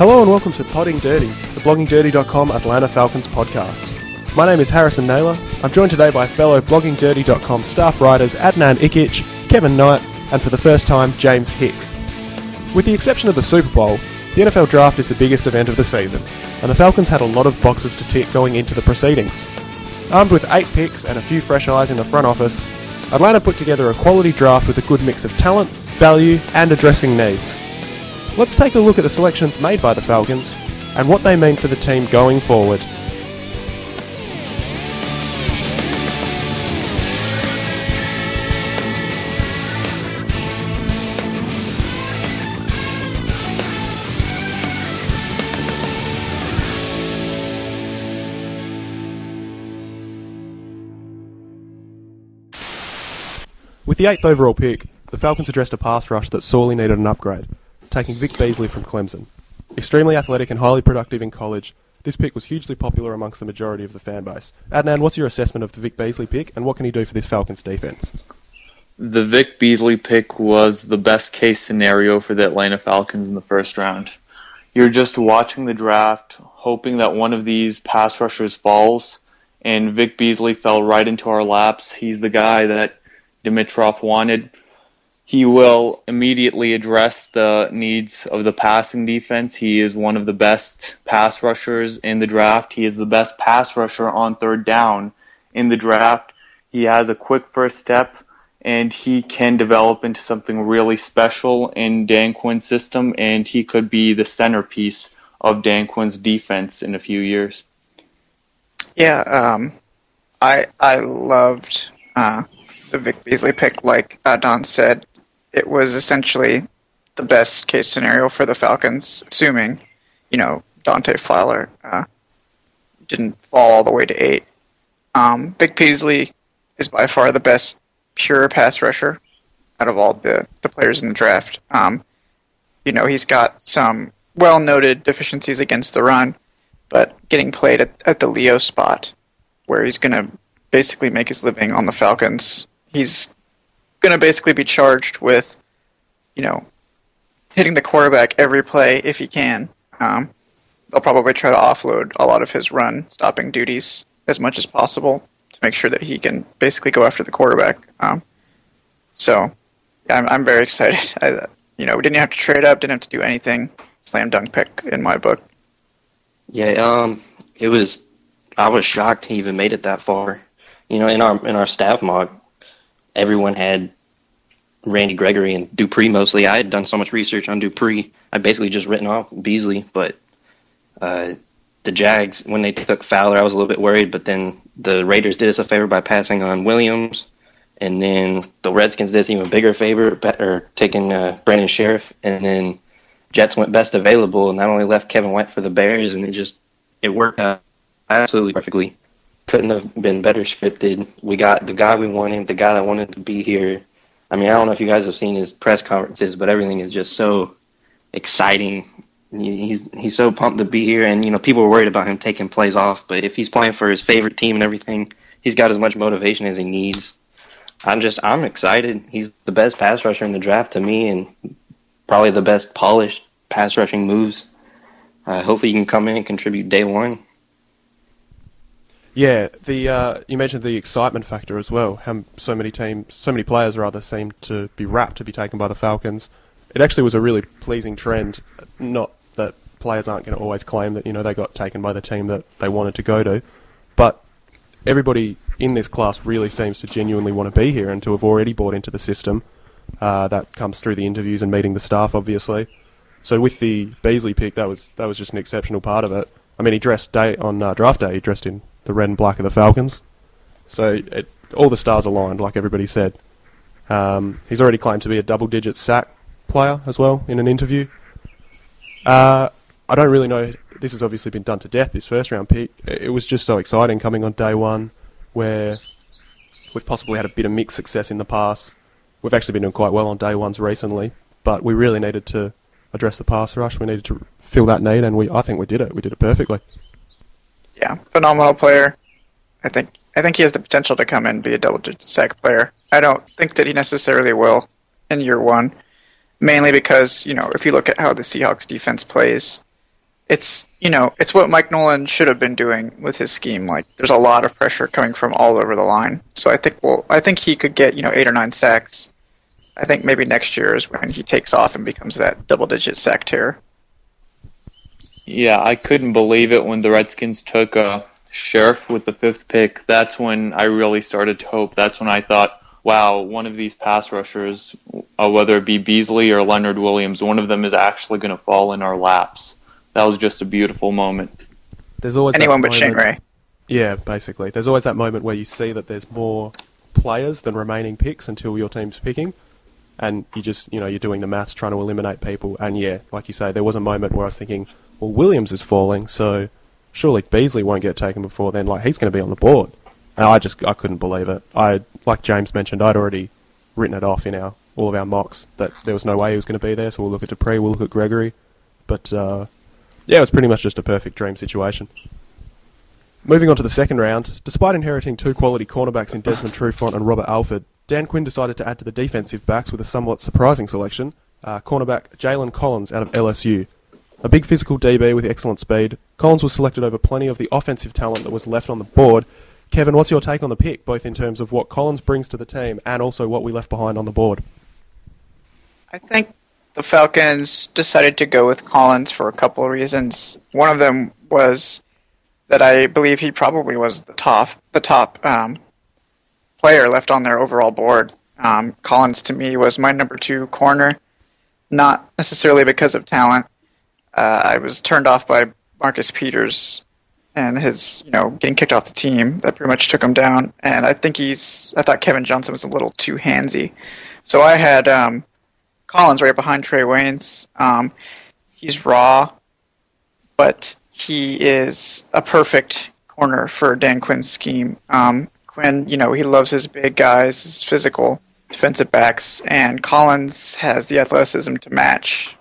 Hello and welcome to Podding Dirty, the bloggingdirty.com Atlanta Falcons podcast. My name is Harrison Naylor. I'm joined today by fellow bloggingdirty.com staff writers Adnan Ikic, Kevin Knight, and for the first time, James Hicks. With the exception of the Super Bowl, the NFL Draft is the biggest event of the season, and the Falcons had a lot of boxes to tick going into the proceedings. Armed with 8 picks and a few fresh eyes in the front office, Atlanta put together a quality draft with a good mix of talent, value, and addressing needs. Let's take a look at the selections made by the Falcons, and what they mean for the team going forward. With the 8th overall pick, the Falcons addressed a pass rush that sorely needed an upgrade, taking Vic Beasley from Clemson. Extremely athletic and highly productive in college, this pick was hugely popular amongst the majority of the fan base. Adnan, what's your assessment of the Vic Beasley pick, and what can he do for this Falcons defense? The Vic Beasley pick was the best case scenario for the Atlanta Falcons in the first round. You're just watching the draft, hoping that one of these pass rushers falls, and Vic Beasley fell right into our laps. He's the guy that Dimitroff wanted. He will immediately address the needs of the passing defense. He is one of the best pass rushers in the draft. He is the best pass rusher on third down in the draft. He has a quick first step, and he can develop into something really special in Dan Quinn's system, and he could be the centerpiece of Dan Quinn's defense in a few years. Yeah, I loved the Vic Beasley pick. Like Don said, it was essentially the best case scenario for the Falcons, assuming, Dante Fowler didn't fall all the way to 8. Vic Beasley is by far the best pure pass rusher out of all the players in the draft. He's got some well-noted deficiencies against the run, but getting played at the Leo spot, where he's going to basically make his living on the Falcons, he's going to basically be charged with, hitting the quarterback every play if he can. They'll probably try to offload a lot of his run-stopping duties as much as possible to make sure that he can basically go after the quarterback. I'm very excited. We didn't have to trade up, didn't have to do anything. Slam dunk pick in my book. Yeah, it was. I was shocked he even made it that far. In our staff mock, everyone had Randy Gregory and Dupree mostly. I had done so much research on Dupree, I'd basically just written off Beasley. But the Jags, when they took Fowler, I was a little bit worried. But then the Raiders did us a favor by passing on Williams. And then the Redskins did us an even bigger favor, taking Brandon Scherff. And then Jets went best available, and that only left Kevin White for the Bears. And it worked out absolutely perfectly. Couldn't have been better scripted. We got the guy we wanted, the guy that wanted to be here. I mean, I don't know if you guys have seen his press conferences, but everything is just so exciting. He's so pumped to be here, and people were worried about him taking plays off, but if he's playing for his favorite team and everything, he's got as much motivation as he needs. I'm excited. He's the best pass rusher in the draft to me, and probably the best polished pass rushing moves. Hopefully he can come in and contribute day one. Yeah, you mentioned the excitement factor as well. How so many players rather seem to be rapt to be taken by the Falcons. It actually was a really pleasing trend. Not that players aren't going to always claim that they got taken by the team that they wanted to go to, but everybody in this class really seems to genuinely want to be here and to have already bought into the system. That comes through the interviews and meeting the staff, obviously. So with the Beasley pick, that was just an exceptional part of it. I mean, draft day, he dressed in the red and black of the Falcons. So all the stars aligned, like everybody said. He's already claimed to be a double-digit sack player as well in an interview. I don't really know. This has obviously been done to death, this first-round pick. It was just so exciting coming on day one, where we've possibly had a bit of mixed success in the past. We've actually been doing quite well on day ones recently, but we really needed to address the pass rush. We needed to fill that need, and I think we did it. We did it perfectly. Yeah, phenomenal player. I think he has the potential to come in and be a double-digit sack player. I don't think that he necessarily will in year one, mainly because, if you look at how the Seahawks defense plays, it's, you know, it's what Mike Nolan should have been doing with his scheme. Like, there's a lot of pressure coming from all over the line. So I think he could get, 8 or 9 sacks. I think maybe next year is when he takes off and becomes that double-digit sack terror. Yeah, I couldn't believe it when the Redskins took Scherff with the 5th pick. That's when I really started to hope. That's when I thought, wow, one of these pass rushers, whether it be Beasley or Leonard Williams, one of them is actually going to fall in our laps. That was just a beautiful moment. There's always anyone but Shane Ray. Yeah, basically. There's always that moment where you see that there's more players than remaining picks until your team's picking. And you just, you're doing the maths trying to eliminate people. And yeah, like you say, there was a moment where I was thinking, well, Williams is falling, so surely Beasley won't get taken before then. Like, he's going to be on the board. And I couldn't believe it. Like James mentioned, I'd already written it off in all of our mocks that there was no way he was going to be there. So we'll look at Dupree, we'll look at Gregory. But yeah, it was pretty much just a perfect dream situation. Moving on to the second round, despite inheriting 2 quality cornerbacks in Desmond Trufant and Robert Alford, Dan Quinn decided to add to the defensive backs with a somewhat surprising selection, cornerback Jalen Collins out of LSU. A big physical DB with excellent speed, Collins was selected over plenty of the offensive talent that was left on the board. Kevin, what's your take on the pick, both in terms of what Collins brings to the team and also what we left behind on the board? I think the Falcons decided to go with Collins for a couple of reasons. One of them was that I believe he probably was the top player left on their overall board. Collins, to me, was my number 2 corner, not necessarily because of talent. I was turned off by Marcus Peters and his, getting kicked off the team. That pretty much took him down. And I thought Kevin Johnson was a little too handsy. So I had Collins right behind Trey Waynes. He's raw, but he is a perfect corner for Dan Quinn's scheme. Quinn, he loves his big guys, his physical defensive backs, and Collins has the athleticism to match.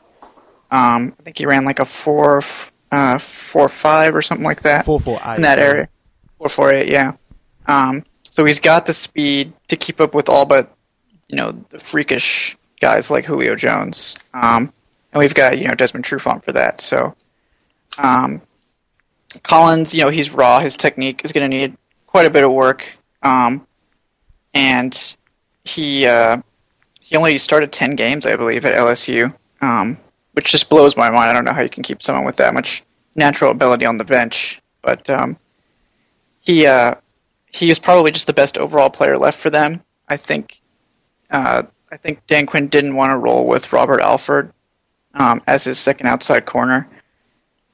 I think he ran like a 4.45 or something like that. 4.48 in that area. 4.48, yeah. So he's got the speed to keep up with all but the freakish guys like Julio Jones, and we've got Desmond Trufant for that. So Collins, he's raw. His technique is going to need quite a bit of work, and he only started 10 games, I believe, at LSU. Which just blows my mind. I don't know how you can keep someone with that much natural ability on the bench. But he is probably just the best overall player left for them. I think Dan Quinn didn't want to roll with Robert Alford as his second outside corner.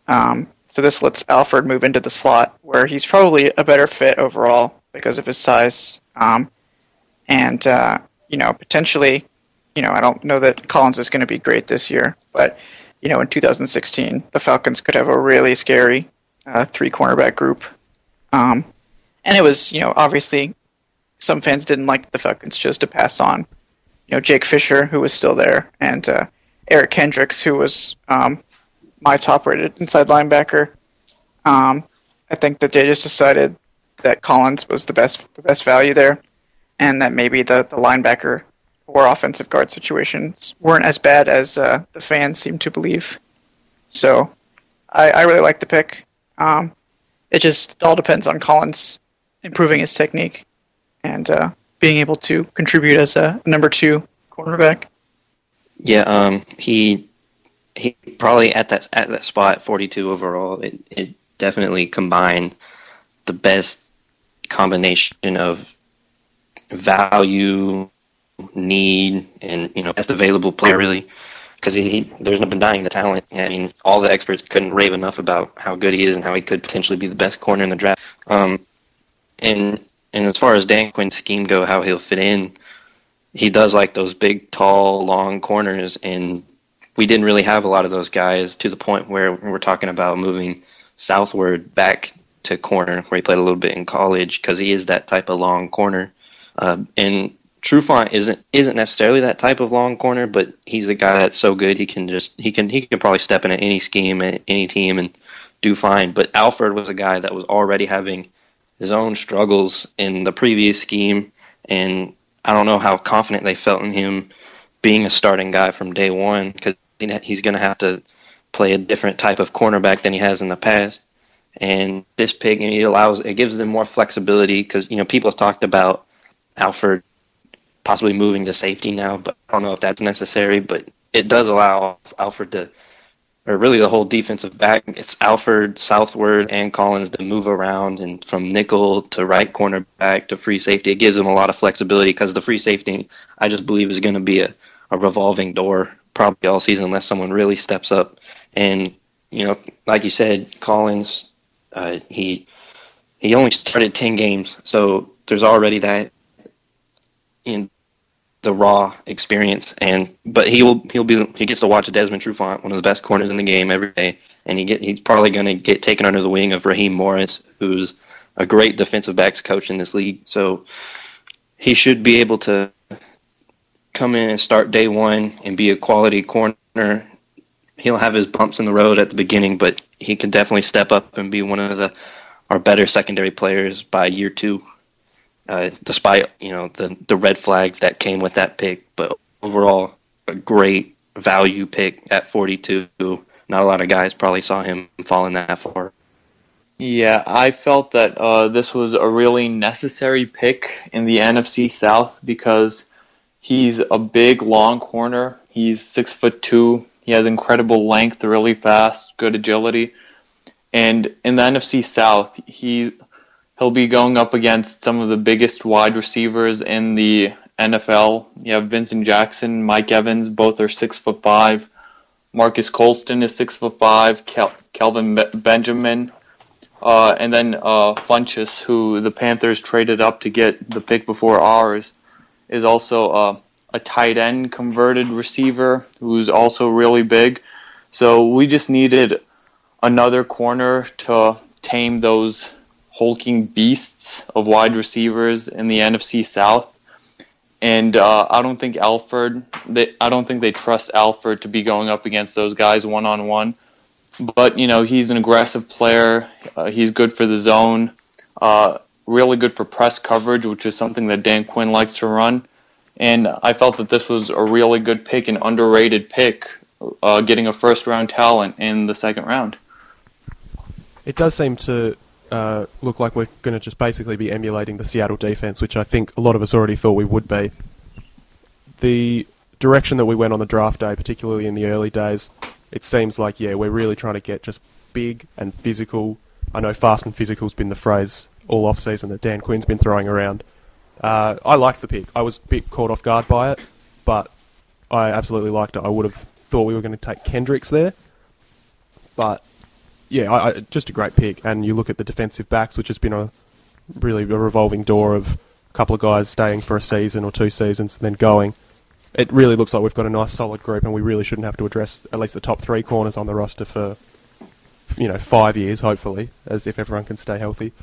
So this lets Alford move into the slot, where he's probably a better fit overall because of his size. Potentially... I don't know that Collins is going to be great this year, but, in 2016, the Falcons could have a really scary 3-cornerback group. And it was, obviously some fans didn't like that the Falcons chose to pass on, Jake Fisher, who was still there, and Eric Kendricks, who was my top-rated inside linebacker. I think that they just decided that Collins was the best value there, and that maybe the linebacker or offensive guard situations weren't as bad as the fans seemed to believe. So I really like the pick. It just all depends on Collins improving his technique and being able to contribute as a number 2 cornerback. Yeah, he probably at that spot, 42 overall, it definitely combined the best combination of value, need, and best available player, really, because there's no denying the talent. I mean, all the experts couldn't rave enough about how good he is and how he could potentially be the best corner in the draft. And as far as Dan Quinn's scheme go, how he'll fit in, he does like those big, tall, long corners, and we didn't really have a lot of those guys, to the point where we're talking about moving southward back to corner, where he played a little bit in college, because he is that type of long corner. And Trufant isn't necessarily that type of long corner, but he's a guy that's so good he can probably step into any scheme and any team and do fine. But Alford was a guy that was already having his own struggles in the previous scheme, and I don't know how confident they felt in him being a starting guy from day one, because he's going to have to play a different type of cornerback than he has in the past. And this pick, and it gives them more flexibility because, you know, people have talked about Alford possibly moving to safety now, but I don't know if that's necessary. But it does allow Alford to, or really the whole defensive back, it's Alford, Southward, and Collins to move around and from nickel to right cornerback to free safety. It gives them a lot of flexibility because the free safety, I just believe, is going to be a revolving door probably all season unless someone really steps up. And, you know, like you said, Collins, he only started 10 games, so there's already that in the raw experience, but he gets to watch Desmond Trufant, one of the best corners in the game, every day, and he's probably going to get taken under the wing of Raheem Morris, who's a great defensive backs coach in this league. So he should be able to come in and start day one and be a quality corner. He'll have his bumps in the road at the beginning, but he can definitely step up and be one of our better secondary players by year two. Despite, you know, the red flags that came with that pick, but overall a great value pick at 42. Not a lot of guys probably saw him falling that far. Yeah, I felt that this was a really necessary pick in the NFC South because he's a big, long corner. He's 6'2". He has incredible length, really fast, good agility, and in the NFC South, He'll be going up against some of the biggest wide receivers in the NFL. You have Vincent Jackson, Mike Evans, both are 6'5". Marcus Colston is 6'5". Kelvin Benjamin, and then Funchess, who the Panthers traded up to get the pick before ours, is also a tight end converted receiver who's also really big. So we just needed another corner to tame those hulking beasts of wide receivers in the NFC South, and I don't think they trust Alford to be going up against those guys one on one. But you know, he's an aggressive player. He's good for the zone. Really good for press coverage, which is something that Dan Quinn likes to run. And I felt that this was a really good pick, an underrated pick, getting a first round talent in the second round. It does seem to look like we're going to just basically be emulating the Seattle defense, which I think a lot of us already thought we would be. The direction that we went on the draft day, particularly in the early days, it seems like, yeah, we're really trying to get just big and physical. I know fast and physical's been the phrase all off-season that Dan Quinn's been throwing around. I liked the pick. I was a bit caught off guard by it, but I absolutely liked it. I would have thought we were going to take Kendricks there, but yeah, just a great pick. And you look at the defensive backs, which has been a revolving door of a couple of guys staying for a season or two seasons and then going. It really looks like we've got a nice solid group, and we really shouldn't have to address at least the top three corners on the roster for, you know, 5 years, hopefully, as if everyone can stay healthy.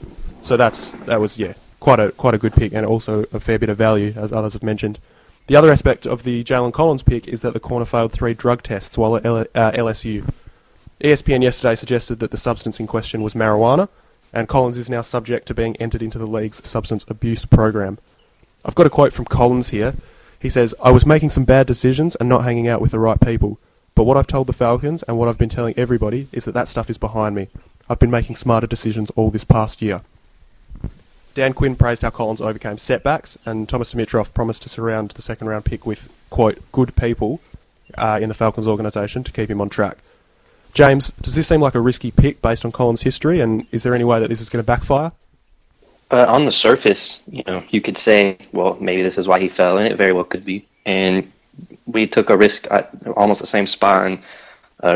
So that was quite a good pick, and also a fair bit of value, as others have mentioned. The other aspect of the Jalen Collins pick is that the corner failed 3 drug tests while at LSU. ESPN yesterday suggested that the substance in question was marijuana, and Collins is now subject to being entered into the league's substance abuse program. I've got a quote from Collins here. He says, "I was making some bad decisions and not hanging out with the right people, but what I've told the Falcons and what I've been telling everybody is that stuff is behind me. I've been making smarter decisions all this past year." Dan Quinn praised how Collins overcame setbacks, and Thomas Dimitroff promised to surround the second-round pick with, quote, good people in the Falcons organization to keep him on track. James, does this seem like a risky pick based on Collins' history, and is there any way that this is going to backfire? On the surface, you know, you could say, well, maybe this is why he fell, and it very well could be. And we took a risk at almost the same spot on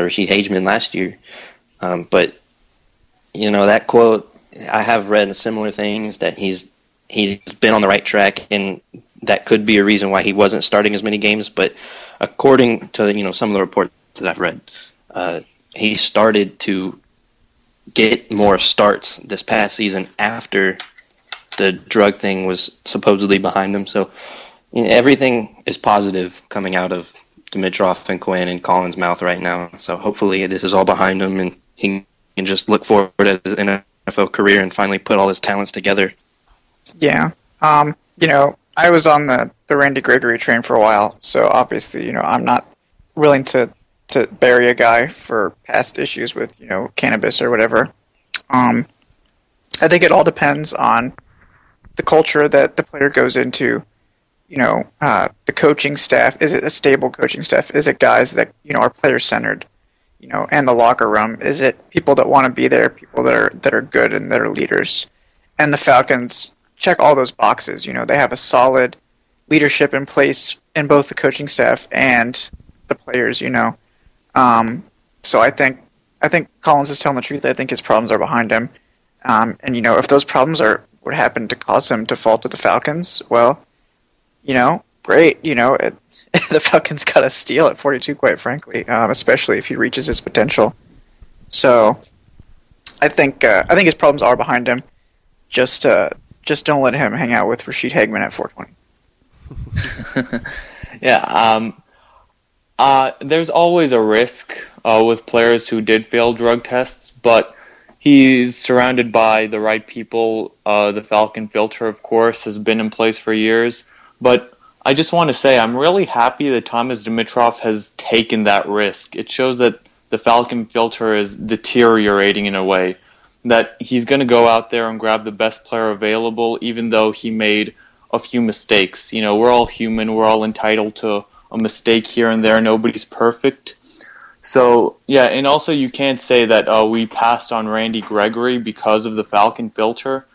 Rashid Hageman last year. But, you know, that quote, I have read similar things, that he's been on the right track, and that could be a reason why he wasn't starting as many games. But according to, you know, some of the reports that I've read, he started to get more starts this past season after the drug thing was supposedly behind him. So, you know, everything is positive coming out of Dimitroff and Quinn and Collins' mouth right now. So hopefully this is all behind him, and he can just look forward at his NFL career and finally put all his talents together. Yeah. You know, I was on the Randy Gregory train for a while, so obviously, you know, I'm not willing to to bury a guy for past issues with, you know, cannabis or whatever. I think it all depends on the culture that the player goes into. You know, the coaching staff, is it a stable coaching staff? Is it guys that, you know, are player-centered, you know, and the locker room? Is it people that want to be there, people that are good and that are leaders? And the Falcons check all those boxes. You know, they have a solid leadership in place in both the coaching staff and the players, you know. So I think Collins is telling the truth. I think his problems are behind him. And, you know, if those problems are what happened to cause him to fall to the Falcons, well, you know, great. You know, the Falcons got a steal at 42, quite frankly, especially if he reaches his potential. So I think his problems are behind him. Just don't let him hang out with Rashid Hagman at 420. Yeah. There's always a risk with players who did fail drug tests, but he's surrounded by the right people. The Falcon filter, of course, has been in place for years. But I just want to say I'm really happy that Thomas Dimitroff has taken that risk. It shows that the Falcon filter is deteriorating in a way, that he's going to go out there and grab the best player available, even though he made a few mistakes. You know, we're all human. We're all entitled to a mistake here and there. Nobody's perfect. So, yeah, and also you can't say that we passed on Randy Gregory because of the Falcon filter,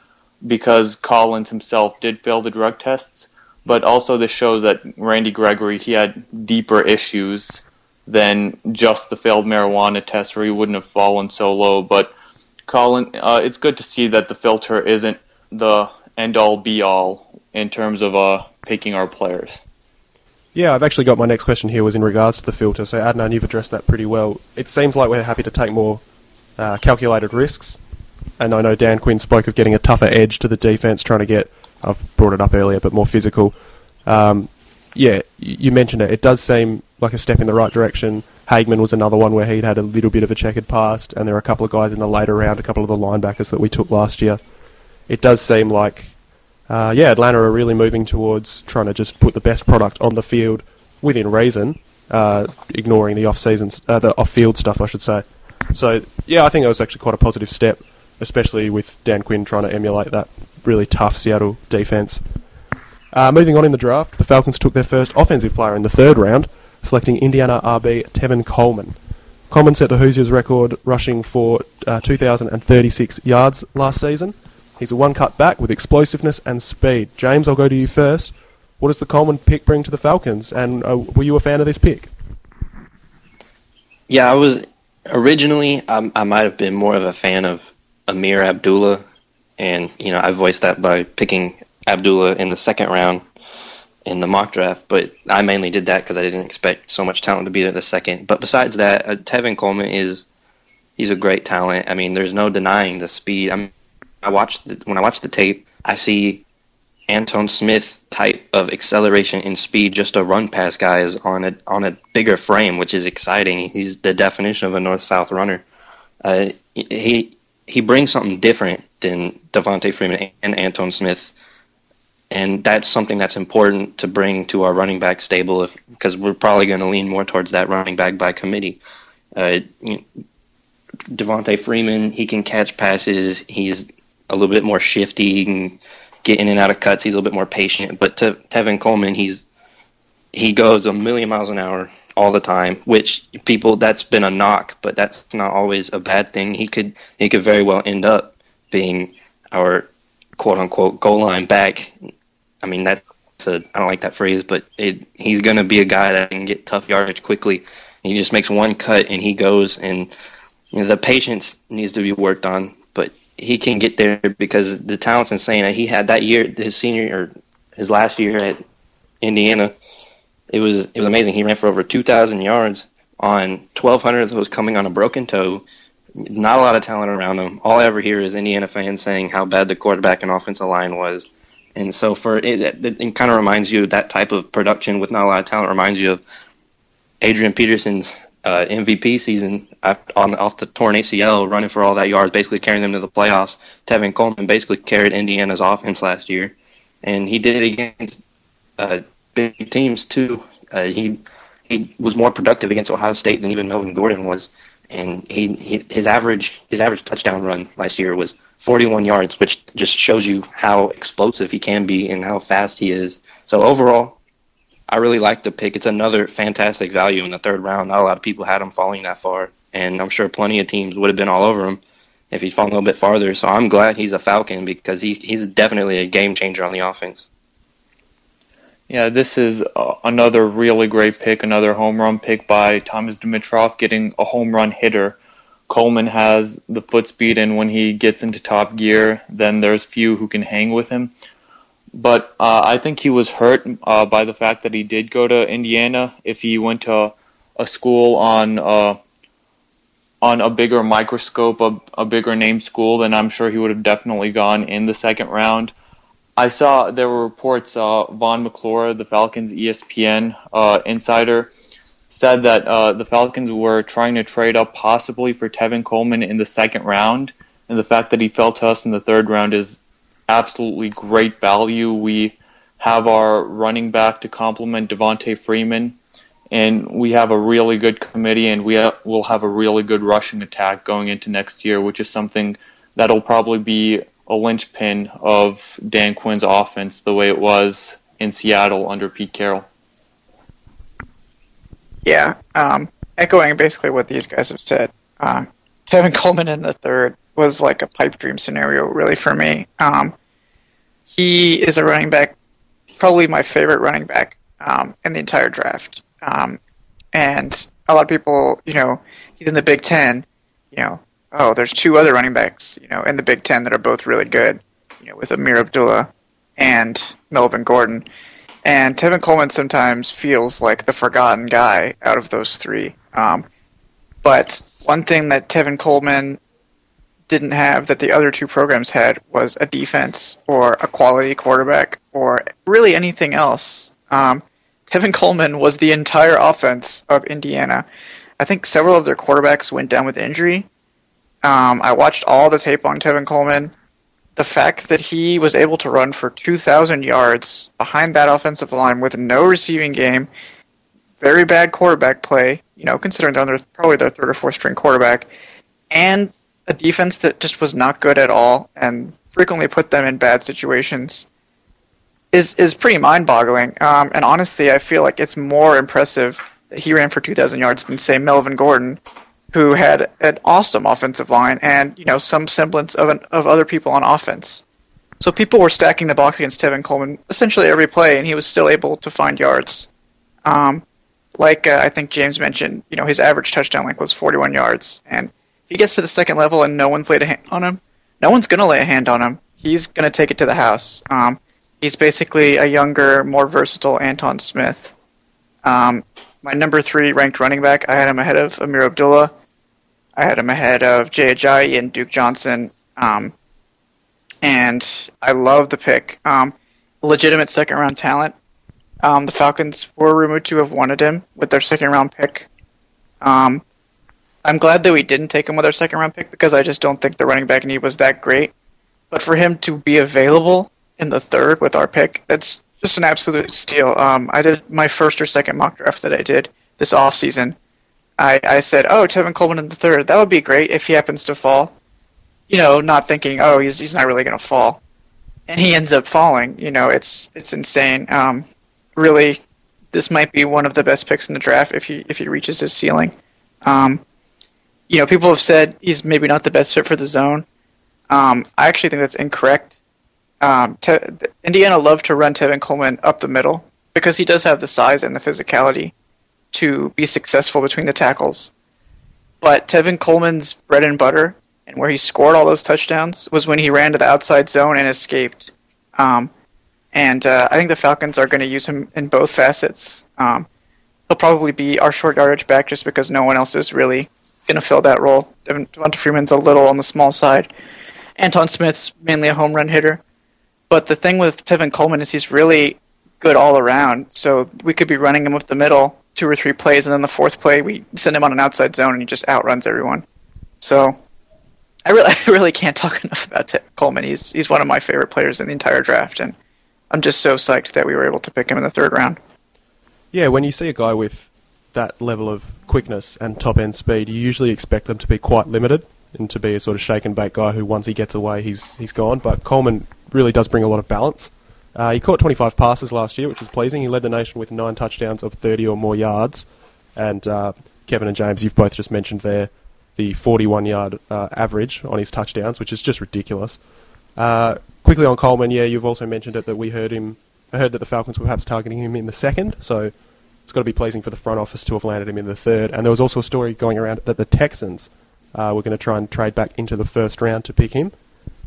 because Collins himself did fail the drug tests. But also this shows that Randy Gregory, he had deeper issues than just the failed marijuana test, or he wouldn't have fallen so low. But Colin, it's good to see that the filter isn't the end-all, be-all in terms of picking our players. Yeah, I've actually got my next question here was in regards to the filter. So, Adnan, you've addressed that pretty well. It seems like we're happy to take more calculated risks. And I know Dan Quinn spoke of getting a tougher edge to the defense, trying to get, I've brought it up earlier, but more physical. Yeah, you mentioned it. It does seem like a step in the right direction. Hagman was another one where he'd had a little bit of a checkered past, and there are a couple of guys in the later round, a couple of the linebackers that we took last year. It does seem like... Atlanta are really moving towards trying to just put the best product on the field within reason, ignoring the the off-field stuff, I should say. So, yeah, I think that was actually quite a positive step, especially with Dan Quinn trying to emulate that really tough Seattle defense. Moving on in the draft, the Falcons took their first offensive player in the third round, selecting Indiana RB Tevin Coleman. Coleman set the Hoosiers' record rushing for 2,036 yards last season. He's a one-cut back with explosiveness and speed. James, I'll go to you first. What does the Coleman pick bring to the Falcons? And were you a fan of this pick? Yeah, I was originally. I might have been more of a fan of Ameer Abdullah, and you know I voiced that by picking Abdullah in the second round in the mock draft. But I mainly did that because I didn't expect so much talent to be there the second. But besides that, Tevin Coleman he's a great talent. I mean, there's no denying the speed. When I watch the tape, I see Antone Smith type of acceleration and speed. Just a run past guy is on a bigger frame, which is exciting. He's the definition of a north-south runner. He brings something different than Devonta Freeman and Antone Smith, and that's something that's important to bring to our running back stable, because we're probably going to lean more towards that running back by committee. Devonta Freeman, he can catch passes. He's a little bit more shifty. He can get in and out of cuts. He's a little bit more patient. But Tevin Coleman, he goes a million miles an hour all the time, which people, that's been a knock, but that's not always a bad thing. He could very well end up being our quote-unquote goal line back. I mean, I don't like that phrase, but he's going to be a guy that can get tough yardage quickly. He just makes one cut, and he goes, and you know, the patience needs to be worked on. He can get there because the talent's insane. He had that year, his last year at Indiana, it was amazing. He ran for over 2,000 yards on 1,200 of those coming on a broken toe. Not a lot of talent around him. All I ever hear is Indiana fans saying how bad the quarterback and offensive line was. And so for it kind of reminds you, that type of production with not a lot of talent reminds you of Adrian Peterson's MVP season off the torn ACL, running for all that yards, basically carrying them to the playoffs. Tevin Coleman basically carried Indiana's offense last year, and he did it against big teams too. He he was more productive against Ohio State than even Melvin Gordon was. And his average touchdown run last year was 41 yards, which just shows you how explosive he can be and how fast he is. So overall, I really like the pick. It's another fantastic value in the third round. Not a lot of people had him falling that far, and I'm sure plenty of teams would have been all over him if he'd fallen a little bit farther. So I'm glad he's a Falcon because he's definitely a game changer on the offense. Yeah, this is another really great pick, another home run pick by Thomas Dimitroff, getting a home run hitter. Coleman has the foot speed, and when he gets into top gear, then there's few who can hang with him. But I think he was hurt by the fact that he did go to Indiana. If he went to a school on a bigger microscope, a bigger name school, then I'm sure he would have definitely gone in the second round. I saw there were reports, Von McClure, the Falcons ESPN insider, said that the Falcons were trying to trade up possibly for Tevin Coleman in the second round, and the fact that he fell to us in the third round is absolutely great value. We have our running back to complement Devonta Freeman, and we have a really good committee, and we'll have a really good rushing attack going into next year, which is something that'll probably be a linchpin of Dan Quinn's offense the way it was in Seattle under Pete Carroll. Yeah, echoing basically what these guys have said, Tevin Coleman in the third was like a pipe dream scenario really for me. He is a running back, probably my favorite running back in the entire draft. And a lot of people, he's in the Big Ten, oh, there's two other running backs, in the Big Ten that are both really good, with Ameer Abdullah and Melvin Gordon. And Tevin Coleman sometimes feels like the forgotten guy out of those three. But one thing that Tevin Coleman didn't have that the other two programs had was a defense or a quality quarterback or really anything else. Tevin Coleman was the entire offense of Indiana. I think several of their quarterbacks went down with injury. I watched all the tape on Tevin Coleman. The fact that he was able to run for 2,000 yards behind that offensive line with no receiving game, very bad quarterback play, considering they're probably their third or fourth string quarterback, and a defense that just was not good at all and frequently put them in bad situations is pretty mind-boggling. And honestly, I feel like it's more impressive that he ran for 2,000 yards than, say, Melvin Gordon, who had an awesome offensive line and some semblance of other people on offense. So people were stacking the box against Tevin Coleman essentially every play, and he was still able to find yards. I think James mentioned, his average touchdown length was 41 yards, and if he gets to the second level and no one's laid a hand on him, no one's going to lay a hand on him. He's going to take it to the house. He's basically a younger, more versatile Antone Smith. My number 3 ranked running back, I had him ahead of Ameer Abdullah. I had him ahead of Jay Ajayi and Duke Johnson, and I love the pick. Legitimate second-round talent. The Falcons were rumored to have wanted him with their second-round pick. I'm glad that we didn't take him with our second-round pick because I just don't think the running back need was that great. But for him to be available in the third with our pick, that's just an absolute steal. I did my first or second mock draft that I did this offseason. I said, Tevin Coleman in the third. That would be great if he happens to fall. Not thinking, he's not really going to fall. And he ends up falling. It's insane. Really, this might be one of the best picks in the draft if he reaches his ceiling. People have said he's maybe not the best fit for the zone. I actually think that's incorrect. Indiana loved to run Tevin Coleman up the middle because he does have the size and the physicality to be successful between the tackles. But Tevin Coleman's bread and butter and where he scored all those touchdowns was when he ran to the outside zone and escaped. I think the Falcons are going to use him in both facets. He'll probably be our short yardage back just because no one else is really going to fill that role. Devonta Freeman's a little on the small side. Antone Smith's mainly a home run hitter. But the thing with Tevin Coleman is he's really good all around. So we could be running him up the middle 2 or 3 plays, and then the fourth play we send him on an outside zone and he just outruns everyone. So I really can't talk enough about Tevin Coleman. He's one of my favorite players in the entire draft, and I'm just so psyched that we were able to pick him in the third round. Yeah, when you see a guy with that level of quickness and top-end speed, you usually expect them to be quite limited and to be a sort of shake-and-bake guy who, once he gets away, he's gone. But Coleman really does bring a lot of balance. He caught 25 passes last year, which was pleasing. He led the nation with 9 touchdowns of 30 or more yards. And Kevin and James, you've both just mentioned there the 41-yard average on his touchdowns, which is just ridiculous. Quickly on Coleman, yeah, you've also mentioned it, that we heard him. I heard that the Falcons were perhaps targeting him in the second, so it's got to be pleasing for the front office to have landed him in the third. And there was also a story going around that the Texans were going to try and trade back into the first round to pick him.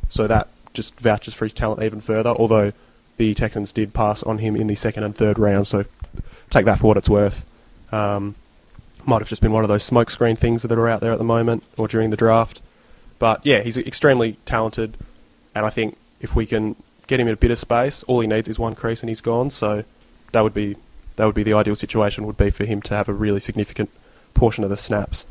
So that just vouches for his talent even further, although the Texans did pass on him in the second and third round, so take that for what it's worth. Might have just been one of those smokescreen things that are out there at the moment or during the draft. But yeah, he's extremely talented, and I think if we can get him in a bit of space, all he needs is one crease and he's gone. So that would be the ideal situation, would be for him to have a really significant portion of the snaps.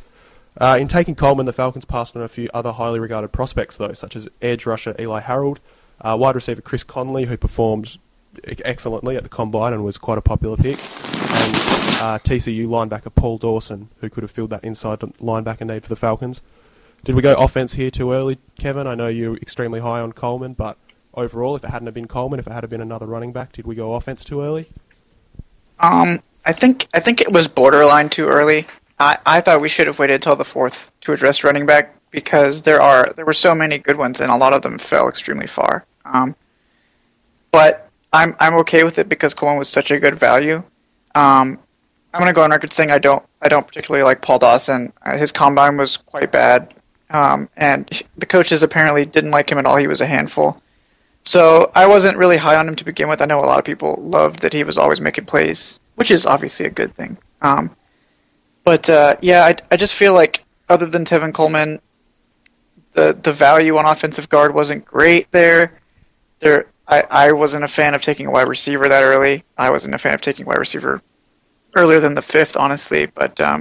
In taking Coleman, the Falcons passed on a few other highly regarded prospects, though, such as edge rusher Eli Harold, wide receiver Chris Conley, who performed excellently at the Combine and was quite a popular pick, and TCU linebacker Paul Dawson, who could have filled that inside linebacker need for the Falcons. Did we go offense here too early, Kevin? I know you're extremely high on Coleman, but overall, if it hadn't have been Coleman, if it had been another running back, did we go offense too early? I think it was borderline too early. I thought we should have waited till the fourth to address running back, because there were so many good ones, and a lot of them fell extremely far. But I'm okay with it because Coleman was such a good value. I'm going to go on record saying I don't particularly like Paul Dawson. His combine was quite bad, and the coaches apparently didn't like him at all. He was a handful. So I wasn't really high on him to begin with. I know a lot of people loved that he was always making plays, which is obviously a good thing. I just feel like, other than Tevin Coleman, the value on offensive guard wasn't great there. I wasn't a fan of taking a wide receiver that early. I wasn't a fan of taking wide receiver earlier than the fifth, honestly. But I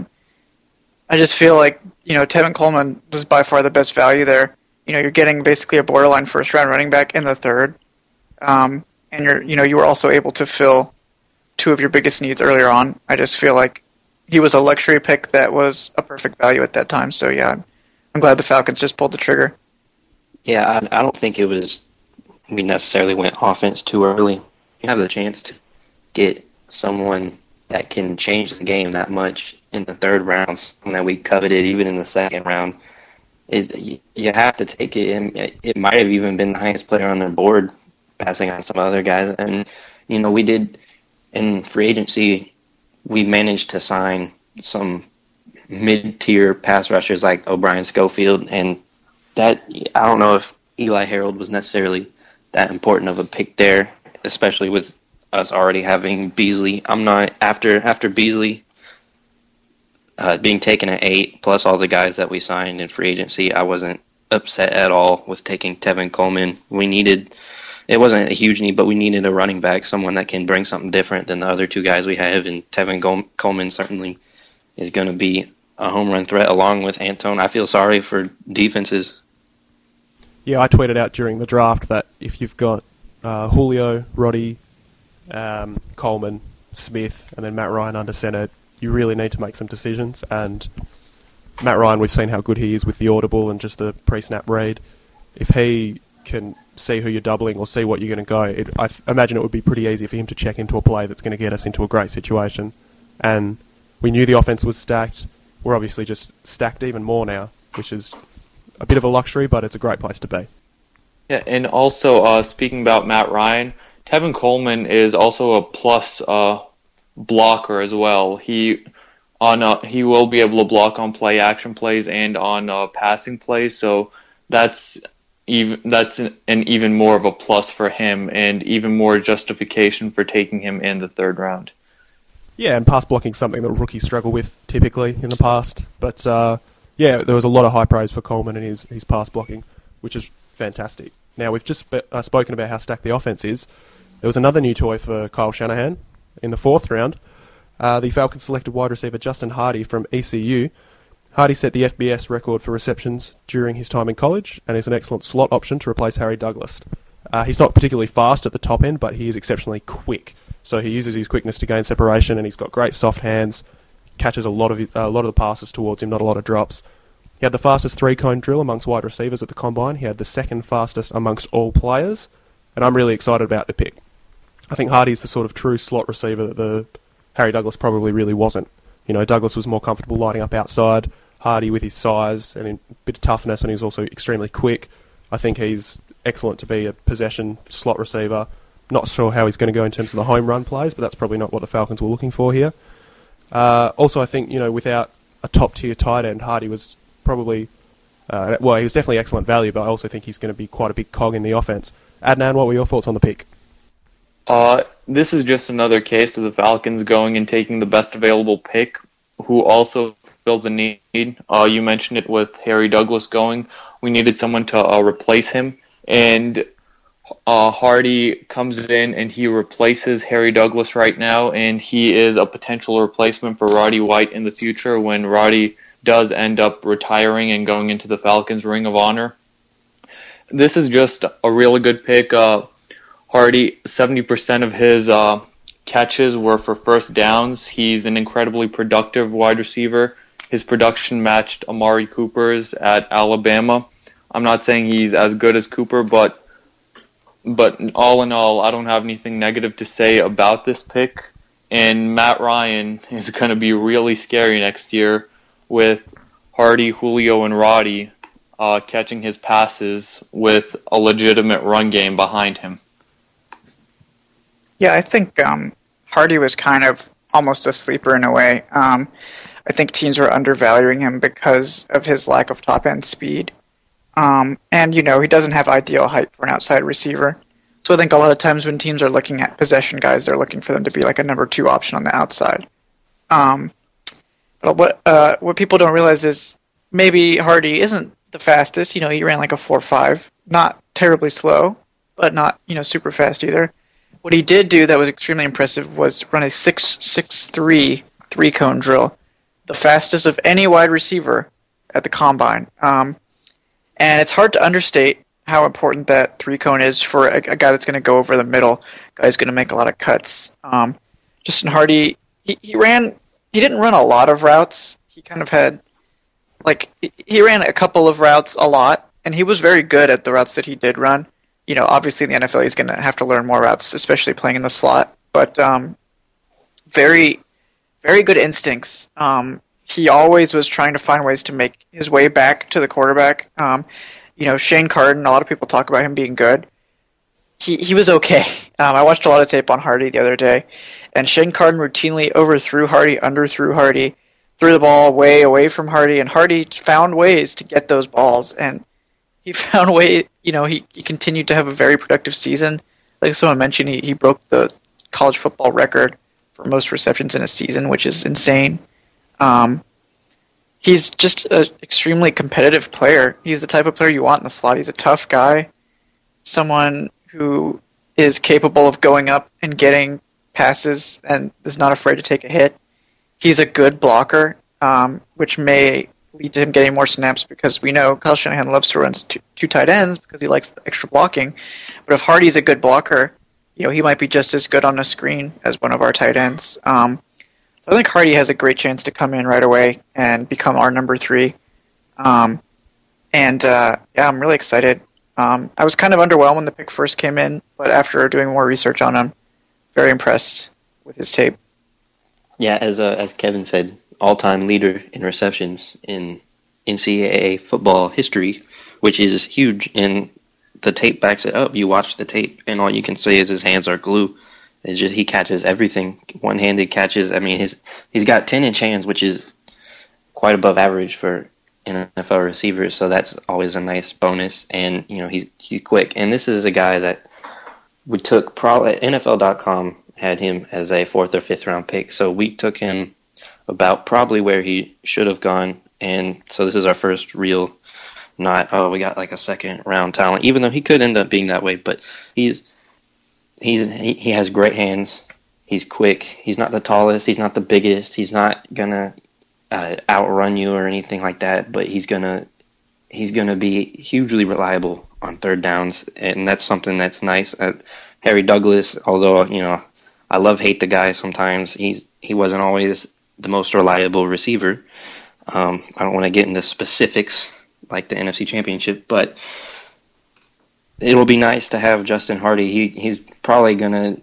just feel like, Tevin Coleman was by far the best value there. You're getting basically a borderline first-round running back in the third, and you were also able to fill two of your biggest needs earlier on. I just feel like he was a luxury pick that was a perfect value at that time. So yeah, I'm glad the Falcons just pulled the trigger. Yeah, I don't think it was we necessarily went offense too early. You have the chance to get someone that can change the game that much in the third round, someone that we coveted even in the second round. You have to take it, and it might have even been the highest player on their board, passing on some other guys. And, we did, in free agency, we managed to sign some mid-tier pass rushers like O'Brien Schofield, and that, I don't know if Eli Harold was necessarily that important of a pick there, especially with us already having Beasley. I'm not, after Beasley being taken at 8, plus all the guys that we signed in free agency, I wasn't upset at all with taking Tevin Coleman. We needed, it wasn't a huge need, but we needed a running back, someone that can bring something different than the other two guys we have, and Tevin Coleman certainly is going to be a home run threat along with Antone. I feel sorry for defenses. Yeah, I tweeted out during the draft that if you've got Julio, Roddy, Coleman, Smith, and then Matt Ryan under center, you really need to make some decisions. And Matt Ryan, we've seen how good he is with the audible and just the pre-snap read. If he can see who you're doubling or see what you're going to go, I imagine it would be pretty easy for him to check into a play that's going to get us into a great situation. And we knew the offense was stacked. We're obviously just stacked even more now, which is a bit of a luxury, but it's a great place to be. Yeah, and also speaking about Matt Ryan, Tevin Coleman is also a plus blocker as well. He will be able to block on play action plays and on passing plays, so that's an even more of a plus for him, and even more justification for taking him in the third round. Yeah, and pass blocking, something that rookies struggle with typically in the past, but there was a lot of high praise for Coleman and his pass blocking, which is fantastic. Now, we've just spoken about how stacked the offense is. There was another new toy for Kyle Shanahan. In the fourth round, the Falcons selected wide receiver Justin Hardy from ECU. Hardy set the FBS record for receptions during his time in college and is an excellent slot option to replace Harry Douglas. He's not particularly fast at the top end, but he is exceptionally quick. So he uses his quickness to gain separation, and he's got great soft hands, catches a lot of the passes towards him, not a lot of drops. He had the fastest three-cone drill amongst wide receivers at the Combine. He had the second fastest amongst all players, and I'm really excited about the pick. I think Hardy's the sort of true slot receiver that the Harry Douglas probably really wasn't. You know, Douglas was more comfortable lighting up outside. Hardy, with his size and a bit of toughness, and he's also extremely quick. I think he's excellent to be a possession slot receiver. Not sure how he's going to go in terms of the home run plays, but that's probably not what the Falcons were looking for here. Also, I think, you know, without a top-tier tight end, Hardy was probably... he was definitely excellent value, but I also think he's going to be quite a big cog in the offense. Adnan, what were your thoughts on the pick? This is just another case of the Falcons going and taking the best available pick, who also fills a need. You mentioned it with Harry Douglas going. We needed someone to replace him, and Hardy comes in and he replaces Harry Douglas right now, and he is a potential replacement for Roddy White in the future when Roddy does end up retiring and going into the Falcons' Ring of Honor. This is just a really good pick. Hardy, 70% of his catches were for first downs. He's an incredibly productive wide receiver. His production matched Amari Cooper's at Alabama. I'm not saying he's as good as Cooper, but all in all, I don't have anything negative to say about this pick. And Matt Ryan is going to be really scary next year with Hardy, Julio, and Roddy catching his passes with a legitimate run game behind him. Yeah, I think Hardy was kind of almost a sleeper in a way. I think teams were undervaluing him because of his lack of top-end speed. And, you know, he doesn't have ideal height for an outside receiver. So I think a lot of times when teams are looking at possession guys, they're looking for them to be like a number two option on the outside. But what people don't realize is maybe Hardy isn't the fastest. You know, he ran like a 4.5. Not terribly slow, but not, you know, super fast either. What he did do that was extremely impressive was run a 6.63 three-cone drill, the fastest of any wide receiver at the Combine. And it's hard to understate how important that three-cone is for a guy that's going to go over the middle, a guy who's going to make a lot of cuts. Justin Hardy, he didn't run a lot of routes. He kind of had, like, he ran a couple of routes a lot, and he was very good at the routes that he did run. You know, obviously in the NFL he's going to have to learn more routes, especially playing in the slot. But very, very good instincts. He always was trying to find ways to make his way back to the quarterback. You know, Shane Carden, a lot of people talk about him being good. He was okay. I watched a lot of tape on Hardy the other day, and Shane Carden routinely overthrew Hardy, underthrew Hardy, threw the ball way away from Hardy, and Hardy found ways to get those balls. And he found ways, you know, he continued to have a very productive season. Like someone mentioned, he broke the college football record for most receptions in a season, which is insane. He's just an extremely competitive player. He's the type of player you want in the slot. He's a tough guy, someone who is capable of going up and getting passes and is not afraid to take a hit. He's a good blocker, which may lead to him getting more snaps because we know Kyle Shanahan loves to run two tight ends because he likes the extra blocking. But if Hardy's a good blocker, you know, he might be just as good on a screen as one of our tight ends. So I think Hardy has a great chance to come in right away and become our number three. Yeah, I'm really excited. I was kind of underwhelmed when the pick first came in, but after doing more research on him, very impressed with his tape. Yeah, as Kevin said, all-time leader in receptions in NCAA football history, which is huge, and the tape backs it up. You watch the tape, and all you can see is his hands are glue. It's just he catches everything, one-handed catches. I mean, he's got 10-inch hands, which is quite above average for NFL receivers, so that's always a nice bonus. And, you know, he's quick. And this is a guy that we took probably – NFL.com had him as a fourth or fifth-round pick, so we took him about probably where he should have gone. And so this is our first real we got like a second-round talent, even though he could end up being that way, but he has great hands. He's quick. He's not the tallest. He's not the biggest. He's not gonna outrun you or anything like that. But he's gonna be hugely reliable on third downs, and that's something that's nice. Harry Douglas, although, you know, I hate the guy sometimes. He wasn't always the most reliable receiver. I don't want to get into specifics like the NFC Championship, but it'll be nice to have Justin Hardy. He's probably going to,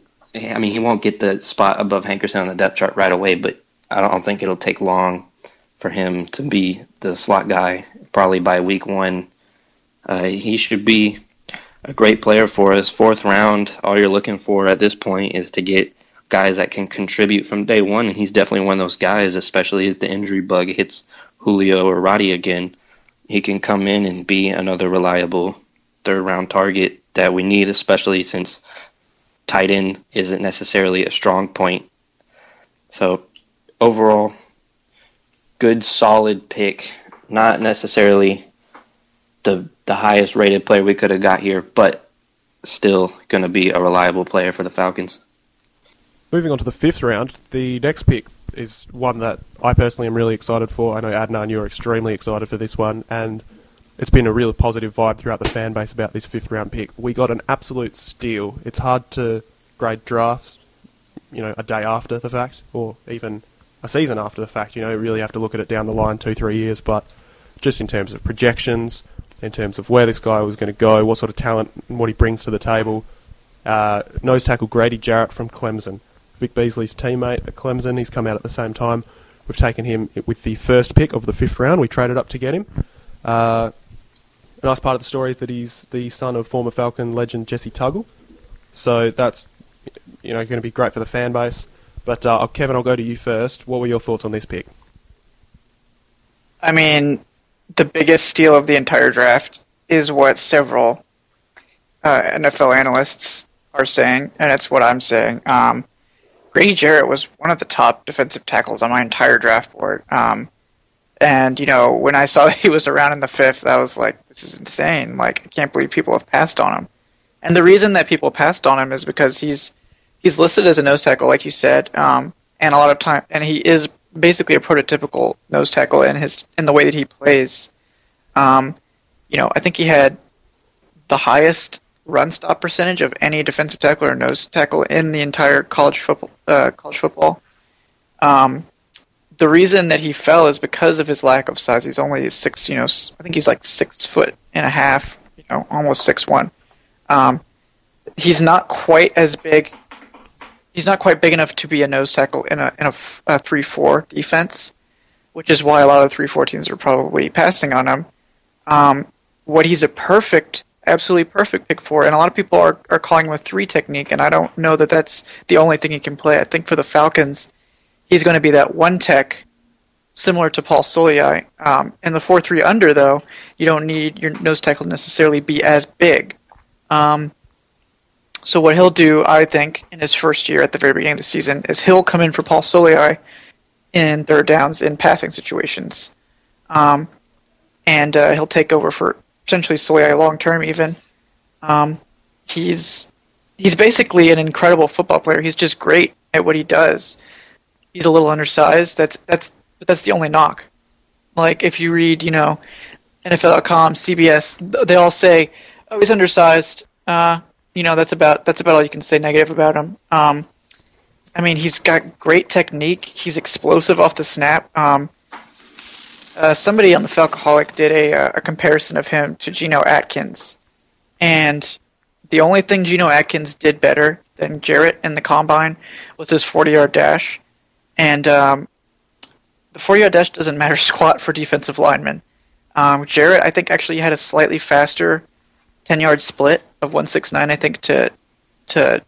I mean, he won't get the spot above Hankerson on the depth chart right away, but I don't think it'll take long for him to be the slot guy. Probably by week one, he should be a great player for us. Fourth round, all you're looking for at this point is to get guys that can contribute from day one, and he's definitely one of those guys, especially if the injury bug hits Julio or Roddy again. He can come in and be another reliable third-round target that we need, especially since tight end isn't necessarily a strong point. So overall, good, solid pick. Not necessarily the highest rated player we could have got here, but still going to be a reliable player for the Falcons. Moving on to the fifth round, the next pick is one that I personally am really excited for. I know, Adnan, you're extremely excited for this one, and it's been a real positive vibe throughout the fan base about this fifth round pick. We got an absolute steal. It's hard to grade drafts, you know, a day after the fact, or even a season after the fact. You know, you really have to look at it down the line 2-3 years, but just in terms of projections, in terms of where this guy was going to go, what sort of talent and what he brings to the table. Nose tackle Grady Jarrett from Clemson. Vic Beasley's teammate at Clemson. He's come out at the same time. We've taken him with the first pick of the fifth round. We traded up to get him. A nice part of the story is that he's the son of former Falcon legend Jesse Tuggle. So that's, you know, going to be great for the fan base. But Kevin, I'll go to you first. What were your thoughts on this pick? I mean, the biggest steal of the entire draft is what several NFL analysts are saying, and it's what I'm saying. Grady Jarrett was one of the top defensive tackles on my entire draft board. And, you know, when I saw that he was around in the fifth, I was like, this is insane. Like, I can't believe people have passed on him. And the reason that people passed on him is because he's listed as a nose tackle, like you said, and a lot of time, and he is basically a prototypical nose tackle in the way that he plays. You know, I think he had the highest run stop percentage of any defensive tackle or nose tackle in the entire college football. The reason that he fell is because of his lack of size. He's only 6. You know, I think he's like 6'1.5. You know, almost 6'1. He's not quite as big. He's not quite big enough to be a nose tackle in a 3-4 defense, which is why a lot of 3-4 teams are probably passing on him. What he's a absolutely perfect pick for, and a lot of people are calling him a 3 technique, and I don't know that that's the only thing he can play. I think for the Falcons, he's going to be that 1 tech, similar to Paul Soliai. In the 4-3 under, though, you don't need your nose tackle to necessarily be as big. So what he'll do, I think, in his first year at the very beginning of the season is he'll come in for Paul Soliai in third downs in passing situations. And he'll take over for potentially Soliai long-term even. He's basically an incredible football player. He's just great at what he does. He's a little undersized. That's the only knock. Like, if you read, you know, NFL.com, CBS, they all say, oh, he's undersized. You know, that's about all you can say negative about him. I mean, he's got great technique. He's explosive off the snap. Somebody on the Falcoholic did a comparison of him to Geno Atkins. And the only thing Geno Atkins did better than Jarrett in the combine was his 40-yard dash. And the 40-yard dash doesn't matter squat for defensive linemen. Jarrett, I think, actually had a slightly faster 10-yard split of 1.69, I think, to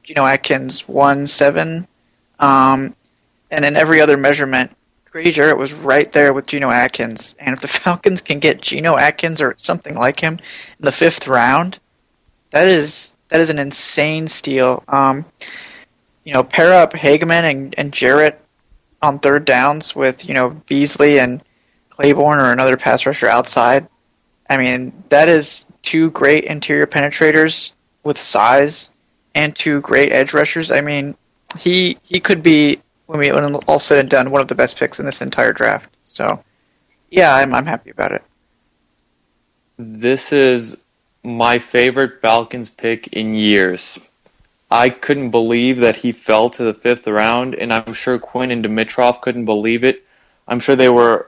Geno Atkins 1.7, and in every other measurement, Grady Jarrett was right there with Geno Atkins. And if the Falcons can get Geno Atkins or something like him in the fifth round, that is an insane steal. You know, pair up Hageman and Jarrett on third downs with, you know, Beasley and Claiborne or another pass rusher outside. I mean, that is 2 great interior penetrators with size and 2 great edge rushers. I mean, he could be, when all said and done, one of the best picks in this entire draft. So, yeah, I'm happy about it. This is my favorite Falcons pick in years. I couldn't believe that he fell to the fifth round, and I'm sure Quinn and Dimitroff couldn't believe it. I'm sure they were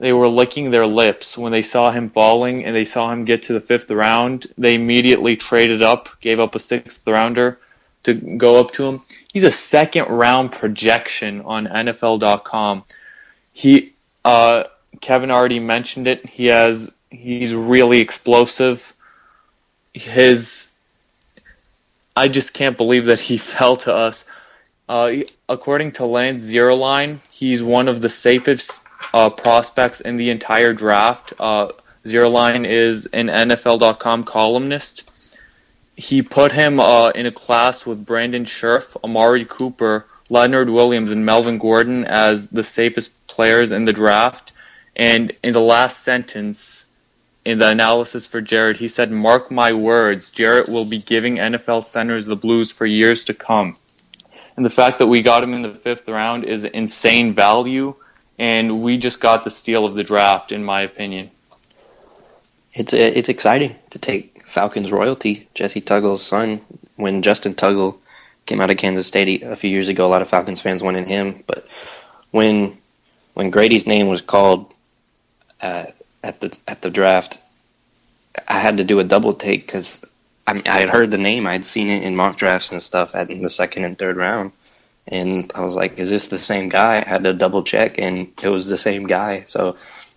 licking their lips when they saw him falling and they saw him get to the fifth round. They immediately traded up, gave up a sixth rounder to go up to him. He's a second round projection on NFL.com. Kevin already mentioned it. He's really explosive. I just can't believe that he fell to us. According to Land Zero Line, he's one of the safest prospects in the entire draft. Zero Line is an NFL.com columnist. He put him in a class with Brandon Scherff, Amari Cooper, Leonard Williams, and Melvin Gordon as the safest players in the draft. And in the last sentence, in the analysis for Jarrett, he said, "Mark my words, Jarrett will be giving NFL centers the blues for years to come." And the fact that we got him in the fifth round is insane value, and we just got the steal of the draft, in my opinion. It's exciting to take Falcons royalty, Jesse Tuggle's son. When Justin Tuggle came out of Kansas State a few years ago, a lot of Falcons fans wanted him. But when Grady's name was called at the draft, I had to do a double take because I had heard the name. I had seen it in mock drafts and stuff in the second and third round. And I was like, is this the same guy? I had to double check, and it was the same guy. So